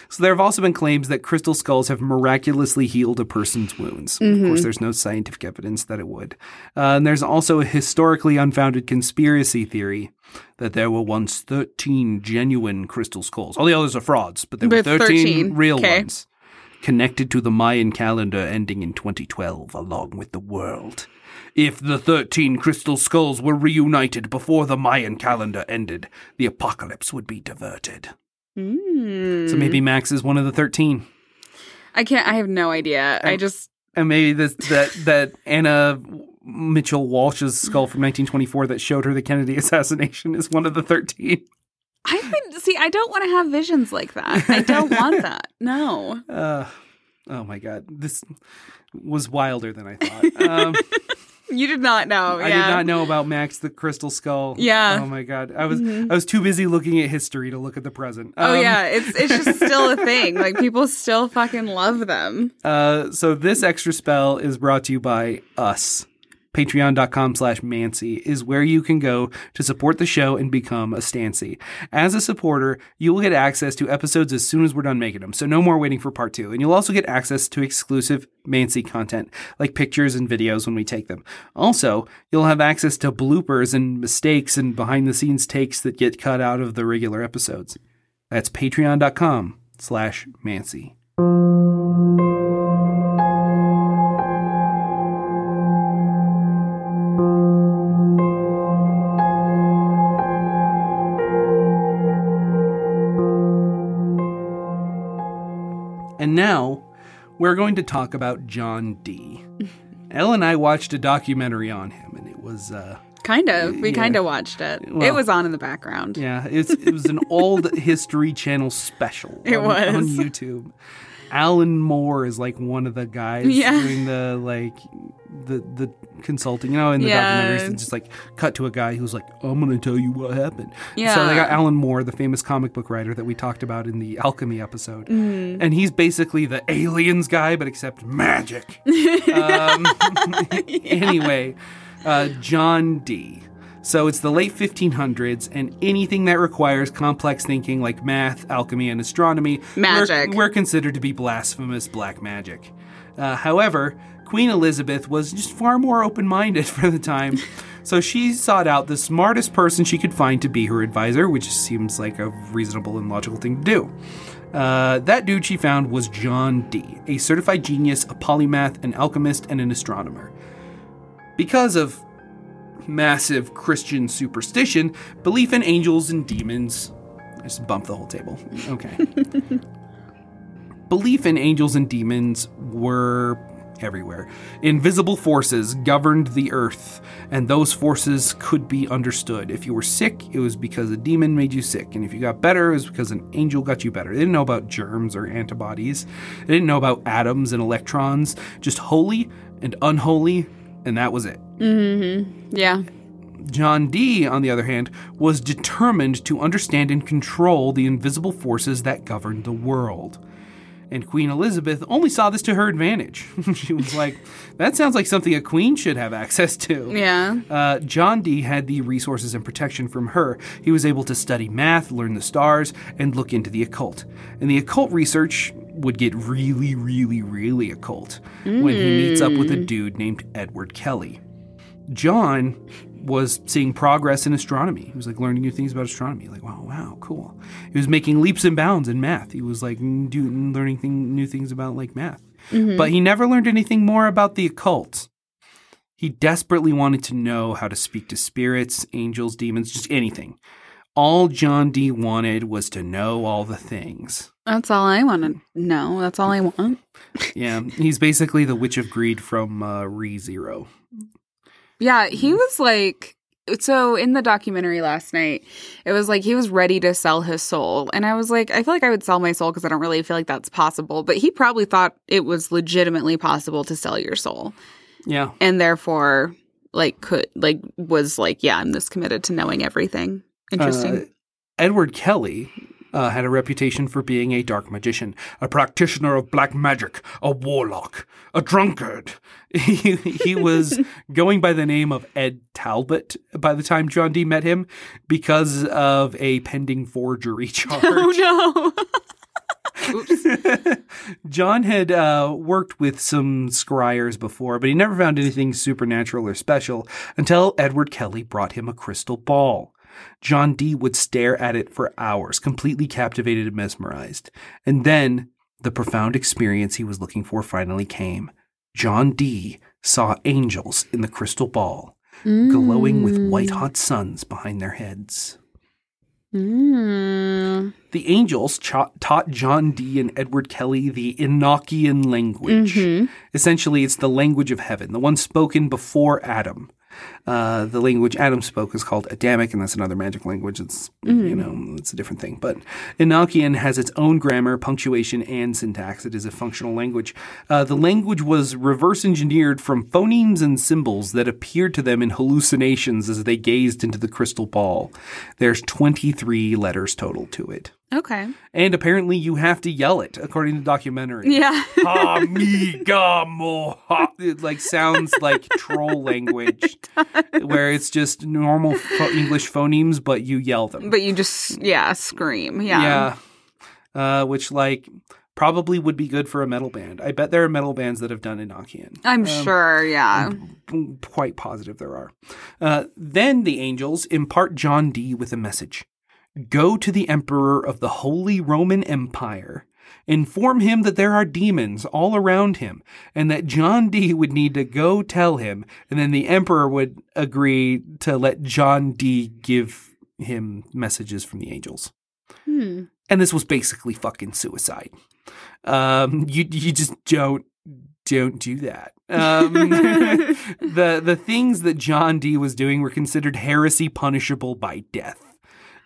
so there have also been claims that crystal skulls have miraculously healed a person's wounds. Mm-hmm. Of course, there's no scientific evidence that it would. Uh, and there's also a historically unfounded conspiracy theory that there were once thirteen genuine crystal skulls. All the others are frauds, but there were thirteen, thirteen. real okay. ones connected to the Mayan calendar ending in twenty twelve along with the world. If the thirteen crystal skulls were reunited before the Mayan calendar ended, the apocalypse would be diverted. Mm. So maybe Max is one of the thirteen. I can't, I have no idea. And, I just... And maybe this, that that Anna... Mitchell Walsh's skull from nineteen twenty-four that showed her the Kennedy assassination is one of the thirteen. I would, see, I don't want to have visions like that. I don't want that. No. Uh, oh, my God. This was wilder than I thought. Um, You did not know. Yeah. I did not know about Max the Crystal Skull. Yeah. Oh my God. I was mm-hmm. I was too busy looking at history to look at the present. Um, oh yeah, it's it's just still a thing. Like people still fucking love them. Uh, so this extra spell is brought to you by us. Patreon.com slash Mancy is where you can go to support the show and become a Stancy. As a supporter, you will get access to episodes as soon as we're done making them, so no more waiting for part two. And you'll also get access to exclusive Mancy content, like pictures and videos when we take them. Also, you'll have access to bloopers and mistakes and behind-the-scenes takes that get cut out of the regular episodes. That's patreon.com slash Mancy. And now, we're going to talk about John Dee. Elle and I watched a documentary on him, and it was... Uh, kind of. We yeah. kind of watched it. Well, it was on in the background. Yeah. It's, it was an old History Channel special. It on, was. On YouTube. Alan Moore is, like, one of the guys yeah. doing the, like... The, the consulting, you know, in the yeah. documentaries, it's just like cut to a guy who's like, I'm going to tell you what happened. Yeah. So they got Alan Moore, the famous comic book writer that we talked about in the Alchemy episode. Mm. And he's basically the aliens guy, but except magic. um, anyway, uh, John Dee. So it's the late fifteen hundreds, and anything that requires complex thinking like math, alchemy, and astronomy magic. Were, were considered to be blasphemous black magic. Uh, however, Queen Elizabeth was just far more open-minded for the time, so she sought out the smartest person she could find to be her advisor, which seems like a reasonable and logical thing to do. Uh, that dude she found was John Dee, a certified genius, a polymath, an alchemist, and an astronomer. Because of massive Christian superstition, belief in angels and demons... I just bumped the whole table. Okay. Belief in angels and demons were... everywhere. Invisible forces governed the earth, and those forces could be understood. If you were sick, it was because a demon made you sick, and if you got better, it was because an angel got you better. They didn't know about germs or antibodies. They didn't know about atoms and electrons, just holy and unholy, and that was it. Mm-hmm. Yeah. John Dee, on the other hand, was determined to understand and control the invisible forces that governed the world. And Queen Elizabeth only saw this to her advantage. She was like, that sounds like something a queen should have access to. Yeah. Uh, John Dee had the resources and protection from her. He was able to study math, learn the stars, and look into the occult. And the occult research would get really, really, really occult mm. when he meets up with a dude named Edward Kelly. John was seeing progress in astronomy. He was like learning new things about astronomy. Like, wow, wow, cool. He was making leaps and bounds in math. He was like doing, learning thing, new things about like math. Mm-hmm. But he never learned anything more about the occult. He desperately wanted to know how to speak to spirits, angels, demons, just anything. All John Dee wanted was to know all the things. That's all I want to know. That's all I want. Yeah. He's basically the Witch of Greed from uh, Re Zero. Yeah, he was like, so in the documentary last night, it was like he was ready to sell his soul. And I was like, I feel like I would sell my soul because I don't really feel like that's possible. But he probably thought it was legitimately possible to sell your soul. Yeah. And therefore, like, could, like, was like, yeah, I'm this committed to knowing everything. Interesting. Uh, Edward Kelly uh, had a reputation for being a dark magician, a practitioner of black magic, a warlock, a drunkard. he, he was going by the name of Ed Talbot by the time John Dee met him because of a pending forgery charge. Oh, no. Oops. John had uh, worked with some scryers before, but he never found anything supernatural or special until Edward Kelly brought him a crystal ball. John Dee would stare at it for hours, completely captivated and mesmerized. And then the profound experience he was looking for finally came. John Dee saw angels in the crystal ball, mm. glowing with white-hot suns behind their heads. Mm. The angels cha- taught John Dee and Edward Kelly the Enochian language. Mm-hmm. Essentially, it's the language of heaven, the one spoken before Adam. Uh, the language Adam spoke is called Adamic, and that's another magic language. It's, mm. you know, it's a different thing. But Enochian has its own grammar, punctuation, and syntax. It is a functional language. Uh, the language was reverse engineered from phonemes and symbols that appeared to them in hallucinations as they gazed into the crystal ball. There's twenty-three letters total to it. Okay. And apparently you have to yell it, according to the documentary. Yeah. Amigamo. It like sounds like troll language, it where it's just normal pho- English phonemes, but you yell them. But you just, yeah, scream. Yeah. Yeah. Uh, which like probably would be good for a metal band. I bet there are metal bands that have done Enochian. I'm um, sure, yeah. I'm quite positive there are. Uh, then the angels impart John Dee with a message. Go to the Emperor of the Holy Roman Empire. Inform him that there are demons all around him and that John Dee would need to go tell him. And then the Emperor would agree to let John Dee give him messages from the angels. Hmm. And this was basically fucking suicide. Um, you you just don't don't do that. Um, the the things that John Dee was doing were considered heresy punishable by death.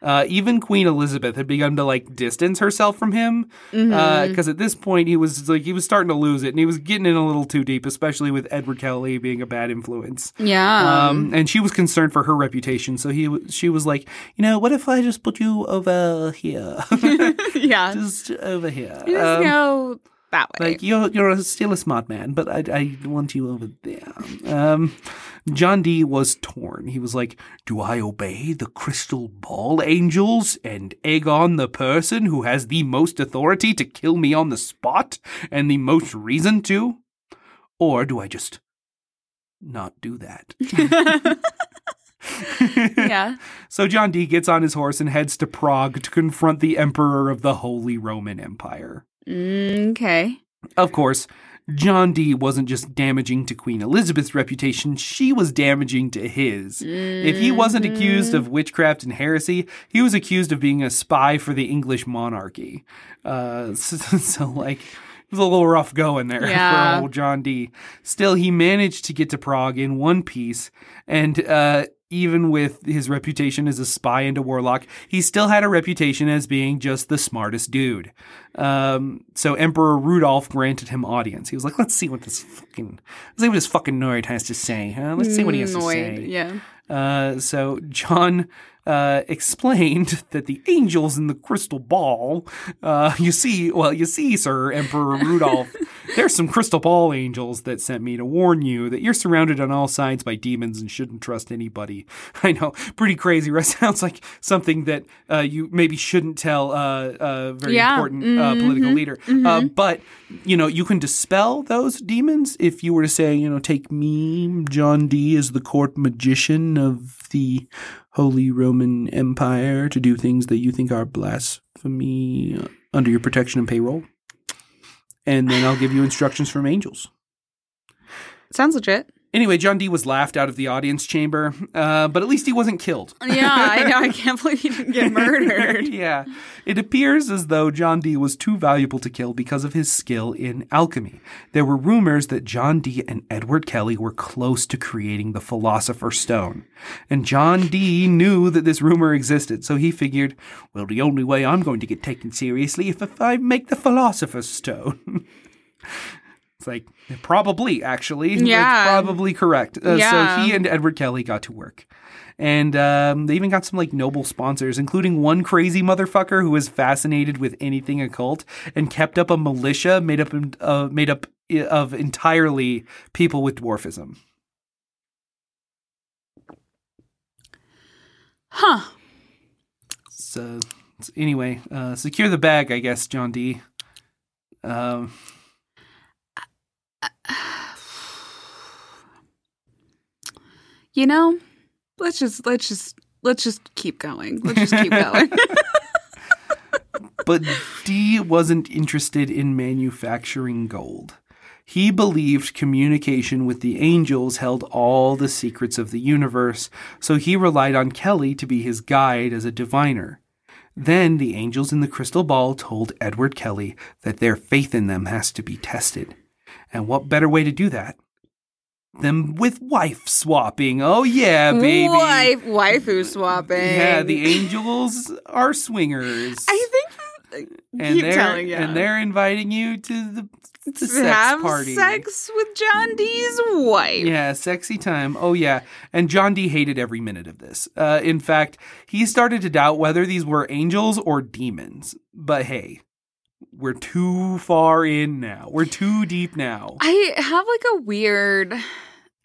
Uh, even Queen Elizabeth had begun to, like, distance herself from him because mm-hmm. uh, at this point he was, like, he was starting to lose it and he was getting in a little too deep, especially with Edward Kelly being a bad influence. Yeah. Um, and she was concerned for her reputation. So he, she was like, you know, what if I just put you over here? Yeah. Just over here. You just um, go that way. Like, you're, you're still a smart man, but I, I want you over there. Um John Dee was torn. He was like, do I obey the crystal ball angels and egg on the person who has the most authority to kill me on the spot and the most reason to? Or do I just not do that? Yeah. So John Dee gets on his horse and heads to Prague to confront the Emperor of the Holy Roman Empire. Okay. Of course. John Dee wasn't just damaging to Queen Elizabeth's reputation, she was damaging to his. Mm-hmm. If he wasn't accused of witchcraft and heresy, he was accused of being a spy for the English monarchy. Uh, so, so, like, it was a little rough going there yeah. for old John Dee. Still, he managed to get to Prague in one piece, and uh, even with his reputation as a spy and a warlock, he still had a reputation as being just the smartest dude. Um, so Emperor Rudolph granted him audience. He was like, let's see what this fucking, let's see what this fucking nerd has to say. Huh? Let's see what he has Noid, to say. Yeah. Uh, so John uh, explained that the angels in the crystal ball, uh, you see, well, you see, sir, Emperor Rudolph, there's some crystal ball angels that sent me to warn you that you're surrounded on all sides by demons and shouldn't trust anybody. I know, pretty crazy. That sounds like something that uh, you maybe shouldn't tell uh, a very yeah. important mm-hmm. uh, political leader. Mm-hmm. Uh, but, you know, you can dispel those demons if you were to say, you know, take me, John Dee, as the court magician of the Holy Roman Empire to do things that you think are blasphemy under your protection and payroll. And then I'll give you instructions from angels. Sounds legit. Anyway, John Dee was laughed out of the audience chamber, uh, but at least he wasn't killed. Yeah, I know. I can't believe he didn't get murdered. Yeah. It appears as though John Dee was too valuable to kill because of his skill in alchemy. There were rumors that John Dee and Edward Kelly were close to creating the Philosopher's Stone. And John Dee knew that this rumor existed, so he figured, well, the only way I'm going to get taken seriously is if I make the Philosopher's Stone. It's like, probably, actually. Yeah. It's probably correct. Uh, yeah. So he and Edward Kelly got to work. And um, they even got some, like, noble sponsors, including one crazy motherfucker who was fascinated with anything occult and kept up a militia made up uh, made up of entirely people with dwarfism. Huh. So, so anyway, uh, secure the bag, I guess, John Dee. Um... You know, let's just let's just let's just keep going. Let's just keep going. But Dee wasn't interested in manufacturing gold. He believed communication with the angels held all the secrets of the universe, so he relied on Kelly to be his guide as a diviner. Then the angels in the crystal ball told Edward Kelly that their faith in them has to be tested. And what better way to do that them with wife swapping. Oh, yeah, baby. Wife, waifu swapping. Yeah, the angels are swingers. I think and keep telling you. And they're inviting you to the, to the sex have party. Have sex with John Dee's wife. Yeah, sexy time. Oh, yeah. And John Dee hated every minute of this. Uh, in fact, he started to doubt whether these were angels or demons. But hey. We're too far in now. We're too deep now. I have like a weird...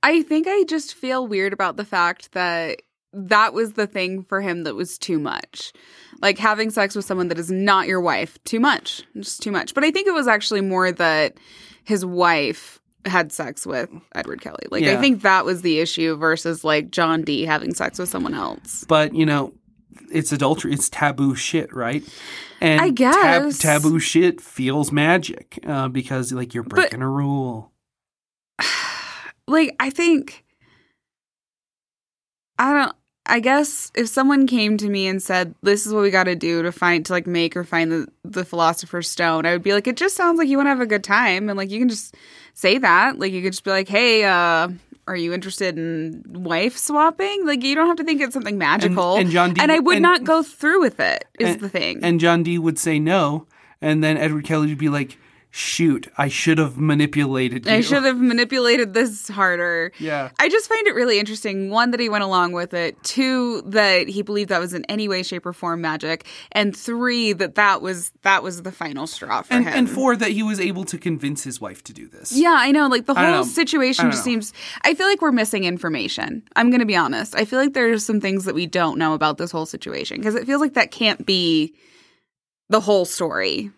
I think I just feel weird about the fact that that was the thing for him that was too much. Like having sex with someone that is not your wife, too much. Just too much. But I think it was actually more that his wife had sex with Edward Kelly. Like yeah. I think that was the issue versus like John Dee having sex with someone else. But, you know... It's adultery. It's taboo shit, right? And I guess. Tab- taboo shit feels magic uh, because, like, you're breaking but, a rule. Like, I think, I don't, I guess if someone came to me and said, this is what we got to do to find, to, like, make or find the, the Philosopher's Stone, I would be like, it just sounds like you want to have a good time. And, like, you can just say that. Like, you could just be like, hey, uh... are you interested in wife swapping? Like, you don't have to think it's something magical. And, and John Dee, and I would and, not go through with it, is and, the thing. And John Dee would say no. And then Edward Kelly would be like, shoot, I should have manipulated you. I should have manipulated this harder. Yeah. I just find it really interesting, one, that he went along with it. Two, that he believed that was in any way, shape, or form magic. And three, that that was, that was the final straw for and, him. And four, that he was able to convince his wife to do this. Yeah, I know. Like, the whole situation just know. seems... I feel like we're missing information. I'm going to be honest. I feel like there's some things that we don't know about this whole situation. Because it feels like that can't be the whole story.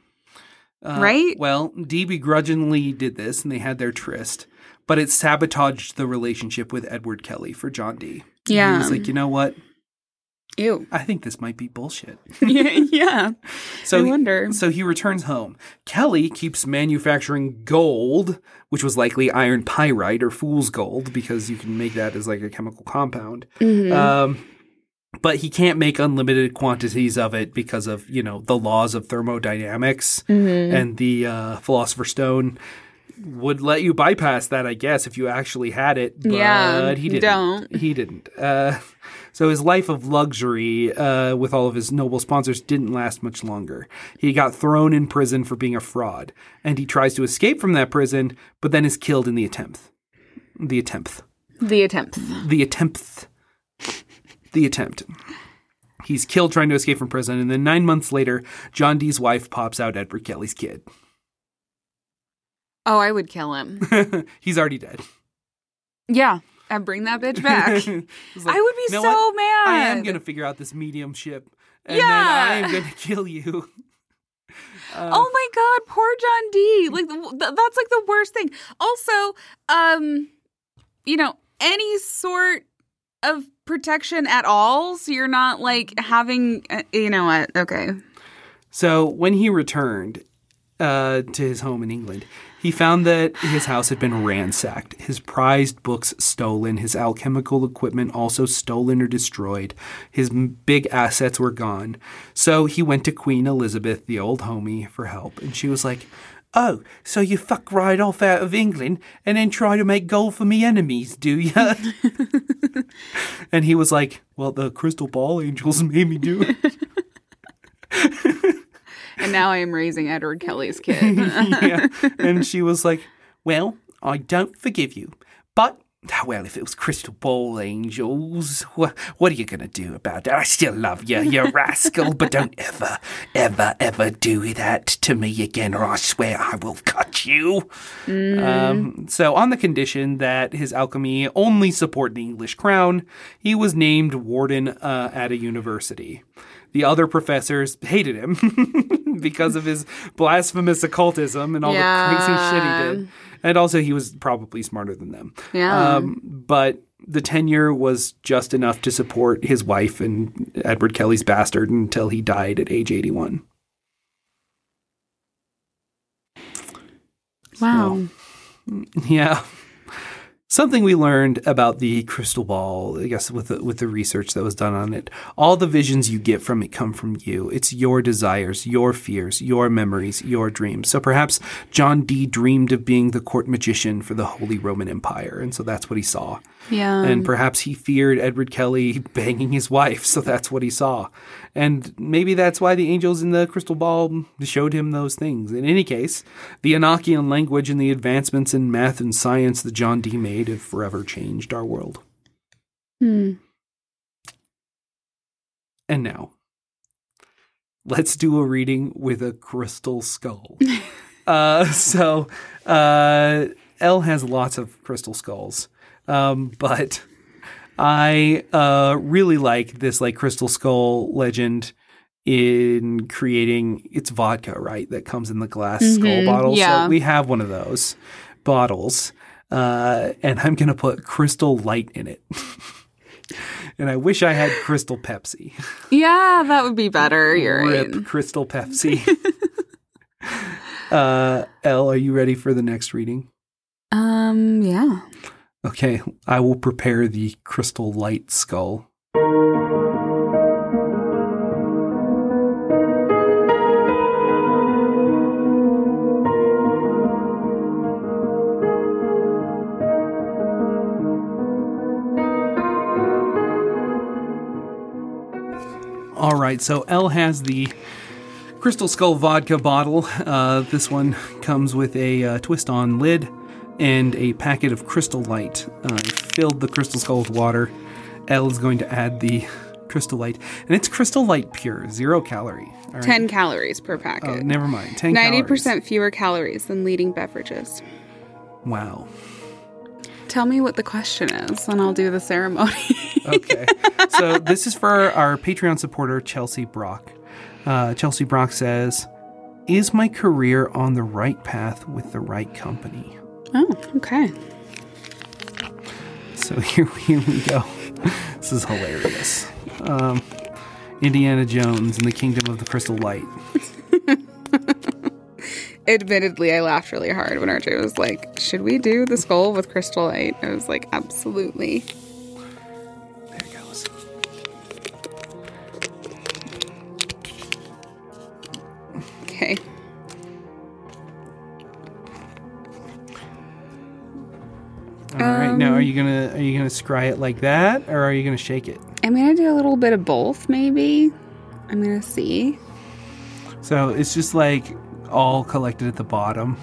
Uh, right? Well, Dee begrudgingly did this, and they had their tryst, but it sabotaged the relationship with Edward Kelly for John Dee. Yeah. He was like, you know what? Ew. I think this might be bullshit. yeah, yeah. So I wonder. He, so he returns home. Kelly keeps manufacturing gold, which was likely iron pyrite or fool's gold, because you can make that as like a chemical compound. Mm-hmm. Um But he can't make unlimited quantities of it because of, you know, the laws of thermodynamics mm-hmm. and the uh, Philosopher's Stone would let you bypass that, I guess, if you actually had it. But yeah, he didn't. Don't. He didn't. Uh, so his life of luxury uh, with all of his noble sponsors didn't last much longer. He got thrown in prison for being a fraud. And he tries to escape from that prison, but then is killed in the attempt. The attempt. The attempt. The attempt. The attempt. He's killed trying to escape from prison, and then nine months later, John Dee's wife pops out Edward Kelly's kid. Oh, I would kill him. He's already dead. Yeah, and bring that bitch back. like, I would be so what? mad. I am going to figure out this mediumship, and yeah. then I am going to kill you. Uh, oh my God, poor John Dee. Like th- that's like the worst thing. Also, um, you know, any sort of protection at all, so you're not like having uh, you know what okay so when he returned uh to his home in England, he found that his house had been ransacked, his prized books stolen, his alchemical equipment also stolen or destroyed, his big assets were gone. So he went to Queen Elizabeth, the old homie, for help, and she was like, oh, so you fuck right off out of England and then try to make gold for me enemies, do ya? And he was like, well, the Crystal Ball angels made me do it. And now I am raising Edward Kelly's kid. Yeah. And she was like, well, I don't forgive you. But, well, if it was Crystal Ball angels, wh- what are you going to do about that? I still love you, you rascal, but don't ever, ever, ever do that to me again, or I swear I will cut you. Mm. Um, so on the condition that his alchemy only support the English crown, he was named warden uh, at a university. The other professors hated him because of his blasphemous occultism and all yeah. the crazy shit he did. And also he was probably smarter than them. Yeah. Um, but the tenure was just enough to support his wife and Edward Kelly's bastard until he died at age eighty-one. Wow. So, yeah. Something we learned about the crystal ball, I guess, with the, with the research that was done on it, all the visions you get from it come from you. It's your desires, your fears, your memories, your dreams. So perhaps John Dee dreamed of being the court magician for the Holy Roman Empire, and so that's what he saw. Yeah. And perhaps he feared Edward Kelly banging his wife, so that's what he saw. And maybe that's why the angels in the crystal ball showed him those things. In any case, the Enochian language and the advancements in math and science that John Dee made have forever changed our world. Hmm. And now, let's do a reading with a crystal skull. uh, so, uh, Elle has lots of crystal skulls, um, but... I uh, really like this like crystal skull legend in creating – it's vodka, right, that comes in the glass mm-hmm, skull bottle. Yeah. So we have one of those bottles, uh, and I'm going to put Crystal Light in it. And I wish I had Crystal Pepsi. Yeah, that would be better. You're Rip right. Crystal Pepsi. uh, Elle, are you ready for the next reading? Um. Yeah. Okay, I will prepare the crystal light skull. All right, so Elle has the crystal skull vodka bottle. Uh, this one comes with a uh, twist-on lid. And a packet of crystal light. I uh, filled the crystal skull with water. Elle is going to add the crystal light. And it's crystal light pure, zero calorie. Right. ten calories per packet. Oh, never mind. ten ninety percent calories. ninety percent fewer calories than leading beverages. Wow. Tell me what the question is, and I'll do the ceremony. Okay. So this is for our Patreon supporter, Chelsea Brock. Uh, Chelsea Brock says, "Is my career on the right path with the right company?" Oh, okay. So here we go. This is hilarious. Um, Indiana Jones and the Kingdom of the Crystal Light. Admittedly, I laughed really hard when R J was like, "Should we do the skull with crystal light?" I was like, "Absolutely." There it goes. Okay. All um, right, now are you gonna are you gonna scry it like that, or are you gonna shake it? I'm gonna do a little bit of both, maybe. I'm gonna see. So it's just like all collected at the bottom.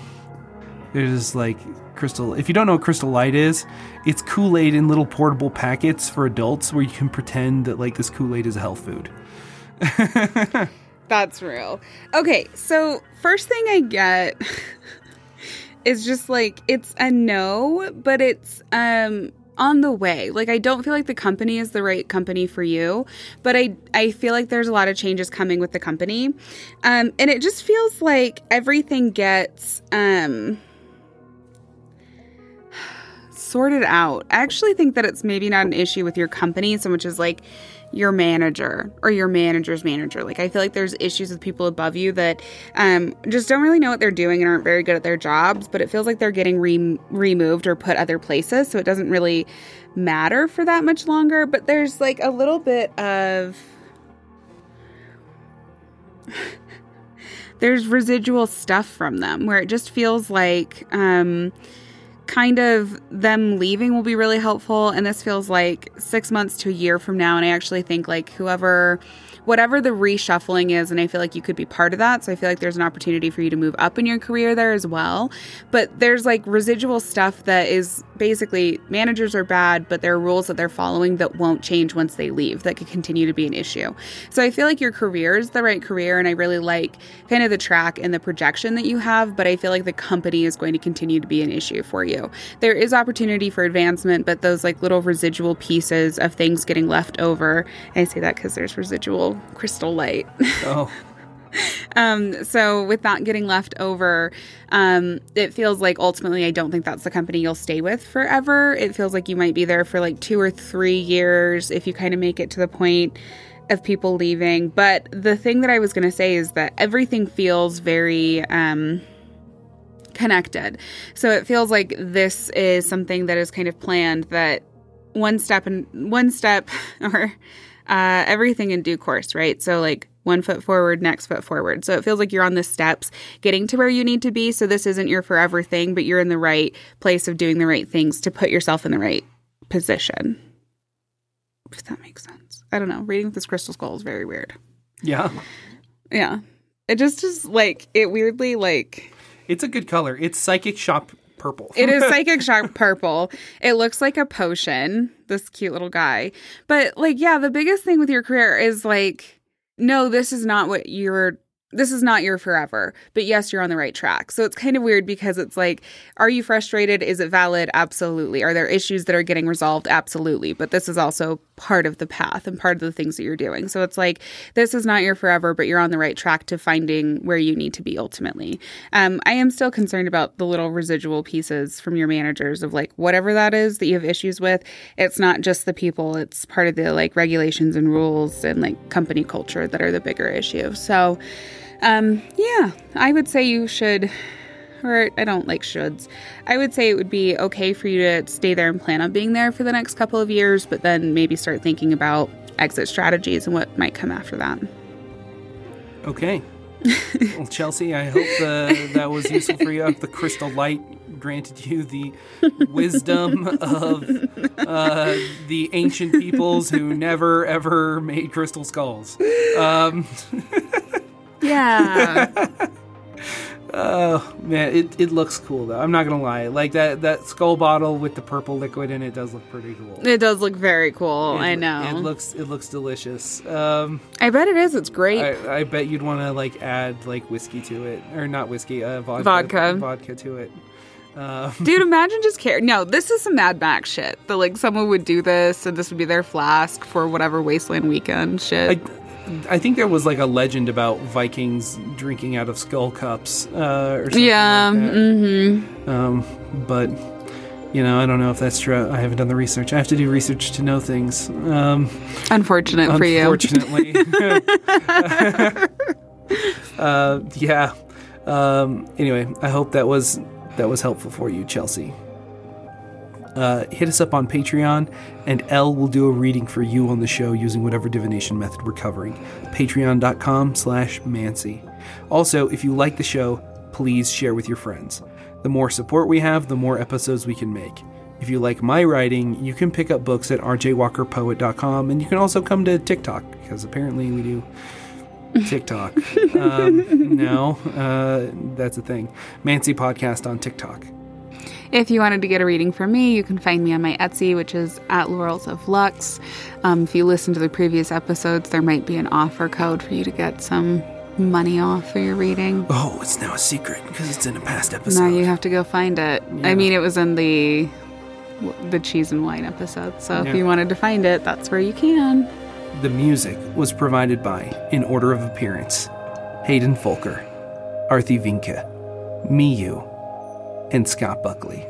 There's like crystal. If you don't know what crystal light is, it's Kool-Aid in little portable packets for adults, where you can pretend that like this Kool-Aid is a health food. That's real. Okay, so first thing I get. It's just like, it's a no, but it's um, on the way. Like, I don't feel like the company is the right company for you, but I, I feel like there's a lot of changes coming with the company. Um, and it just feels like everything gets um, sorted out. I actually think that it's maybe not an issue with your company so much as like your manager or your manager's manager. Like, I feel like there's issues with people above you that um, just don't really know what they're doing and aren't very good at their jobs, but it feels like they're getting re- removed or put other places, so it doesn't really matter for that much longer. But there's like a little bit of... there's residual stuff from them where it just feels like um, kind of them leaving will be really helpful. And this feels like six months to a year from now. And I actually think like whoever, whatever the reshuffling is, and I feel like you could be part of that. So I feel like there's an opportunity for you to move up in your career there as well. But there's like residual stuff that is basically managers are bad, but there are rules that they're following that won't change once they leave that could continue to be an issue. So I feel like your career is the right career. And I really like kind of the track and the projection that you have, but I feel like the company is going to continue to be an issue for you. There is opportunity for advancement, but those like little residual pieces of things getting left over. I say that because there's residual crystal light. Oh. um, so with that getting left over, um, it feels like ultimately I don't think that's the company you'll stay with forever. It feels like you might be there for like two or three years if you kind of make it to the point of people leaving. But the thing that I was going to say is that everything feels very... Um, connected. So it feels like this is something that is kind of planned, that one step and one step or uh, everything in due course, right? So like one foot forward, next foot forward. So it feels like you're on the steps getting to where you need to be. So this isn't your forever thing, but you're in the right place of doing the right things to put yourself in the right position. If that makes sense. I don't know. Reading this Crystal Skull is very weird. Yeah. Yeah. It just is like, it weirdly like... It's a good color. It's Psychic Shop Purple. It is Psychic Shop Purple. It looks like a potion, this cute little guy. But like, yeah, the biggest thing with your career is like, no, this is not what you're... This is not your forever, but yes, you're on the right track. So it's kind of weird because it's like, are you frustrated? Is it valid? Absolutely. Are there issues that are getting resolved? Absolutely. But this is also part of the path and part of the things that you're doing. So it's like, this is not your forever, but you're on the right track to finding where you need to be ultimately. Um, I am still concerned about the little residual pieces from your managers of like, whatever that is that you have issues with, it's not just the people. It's part of the like regulations and rules and like company culture that are the bigger issue. So... Um, yeah, I would say you should, or I don't like shoulds. I would say it would be okay for you to stay there and plan on being there for the next couple of years, but then maybe start thinking about exit strategies and what might come after that. Okay. Well, Chelsea, I hope the, that was useful for you. I hope the crystal light granted you the wisdom of uh, the ancient peoples who never, ever made crystal skulls. Um... Yeah. Oh man, it, it looks cool though. I'm not gonna lie. Like that that skull bottle with the purple liquid in it does look pretty cool. It does look very cool. It, I know. It looks it looks delicious. Um, I bet it is. It's great. I, I bet you'd want to like add like whiskey to it, or not whiskey, uh, vodka, vodka, vodka to it. Um. Dude, imagine just care. No, this is some Mad Max shit. That like someone would do this, and this would be their flask for whatever Wasteland Weekend shit. I, I think there was like a legend about Vikings drinking out of skull cups uh, or something. Yeah. Like that. Mm-hmm. Um, but, you know, I don't know if that's true. I haven't done the research. I have to do research to know things. Um, Unfortunate for you. Unfortunately. uh, yeah. Um, anyway, I hope that was that was helpful for you, Chelsea. Uh, hit us up on Patreon, and Elle will do a reading for you on the show using whatever divination method we're covering. Patreon.com slash Mancy. Also, if you like the show, please share with your friends. The more support we have, the more episodes we can make. If you like my writing, you can pick up books at r j walker poet dot com, and you can also come to TikTok, because apparently we do... TikTok. um, now, uh, that's a thing. Mancy Podcast on TikTok. If you wanted to get a reading from me, you can find me on my Etsy, which is at Laurels of Lux. Um, if you listen to the previous episodes, there might be an offer code for you to get some money off for your reading. Oh, it's now a secret because it's in a past episode. Now you have to go find it. Yeah. I mean, it was in the the cheese and wine episode, so yeah. If you wanted to find it, that's where you can. The music was provided by, in order of appearance, Hayden Folker, Arthi Vinca, Miyu, and Scott Buckley.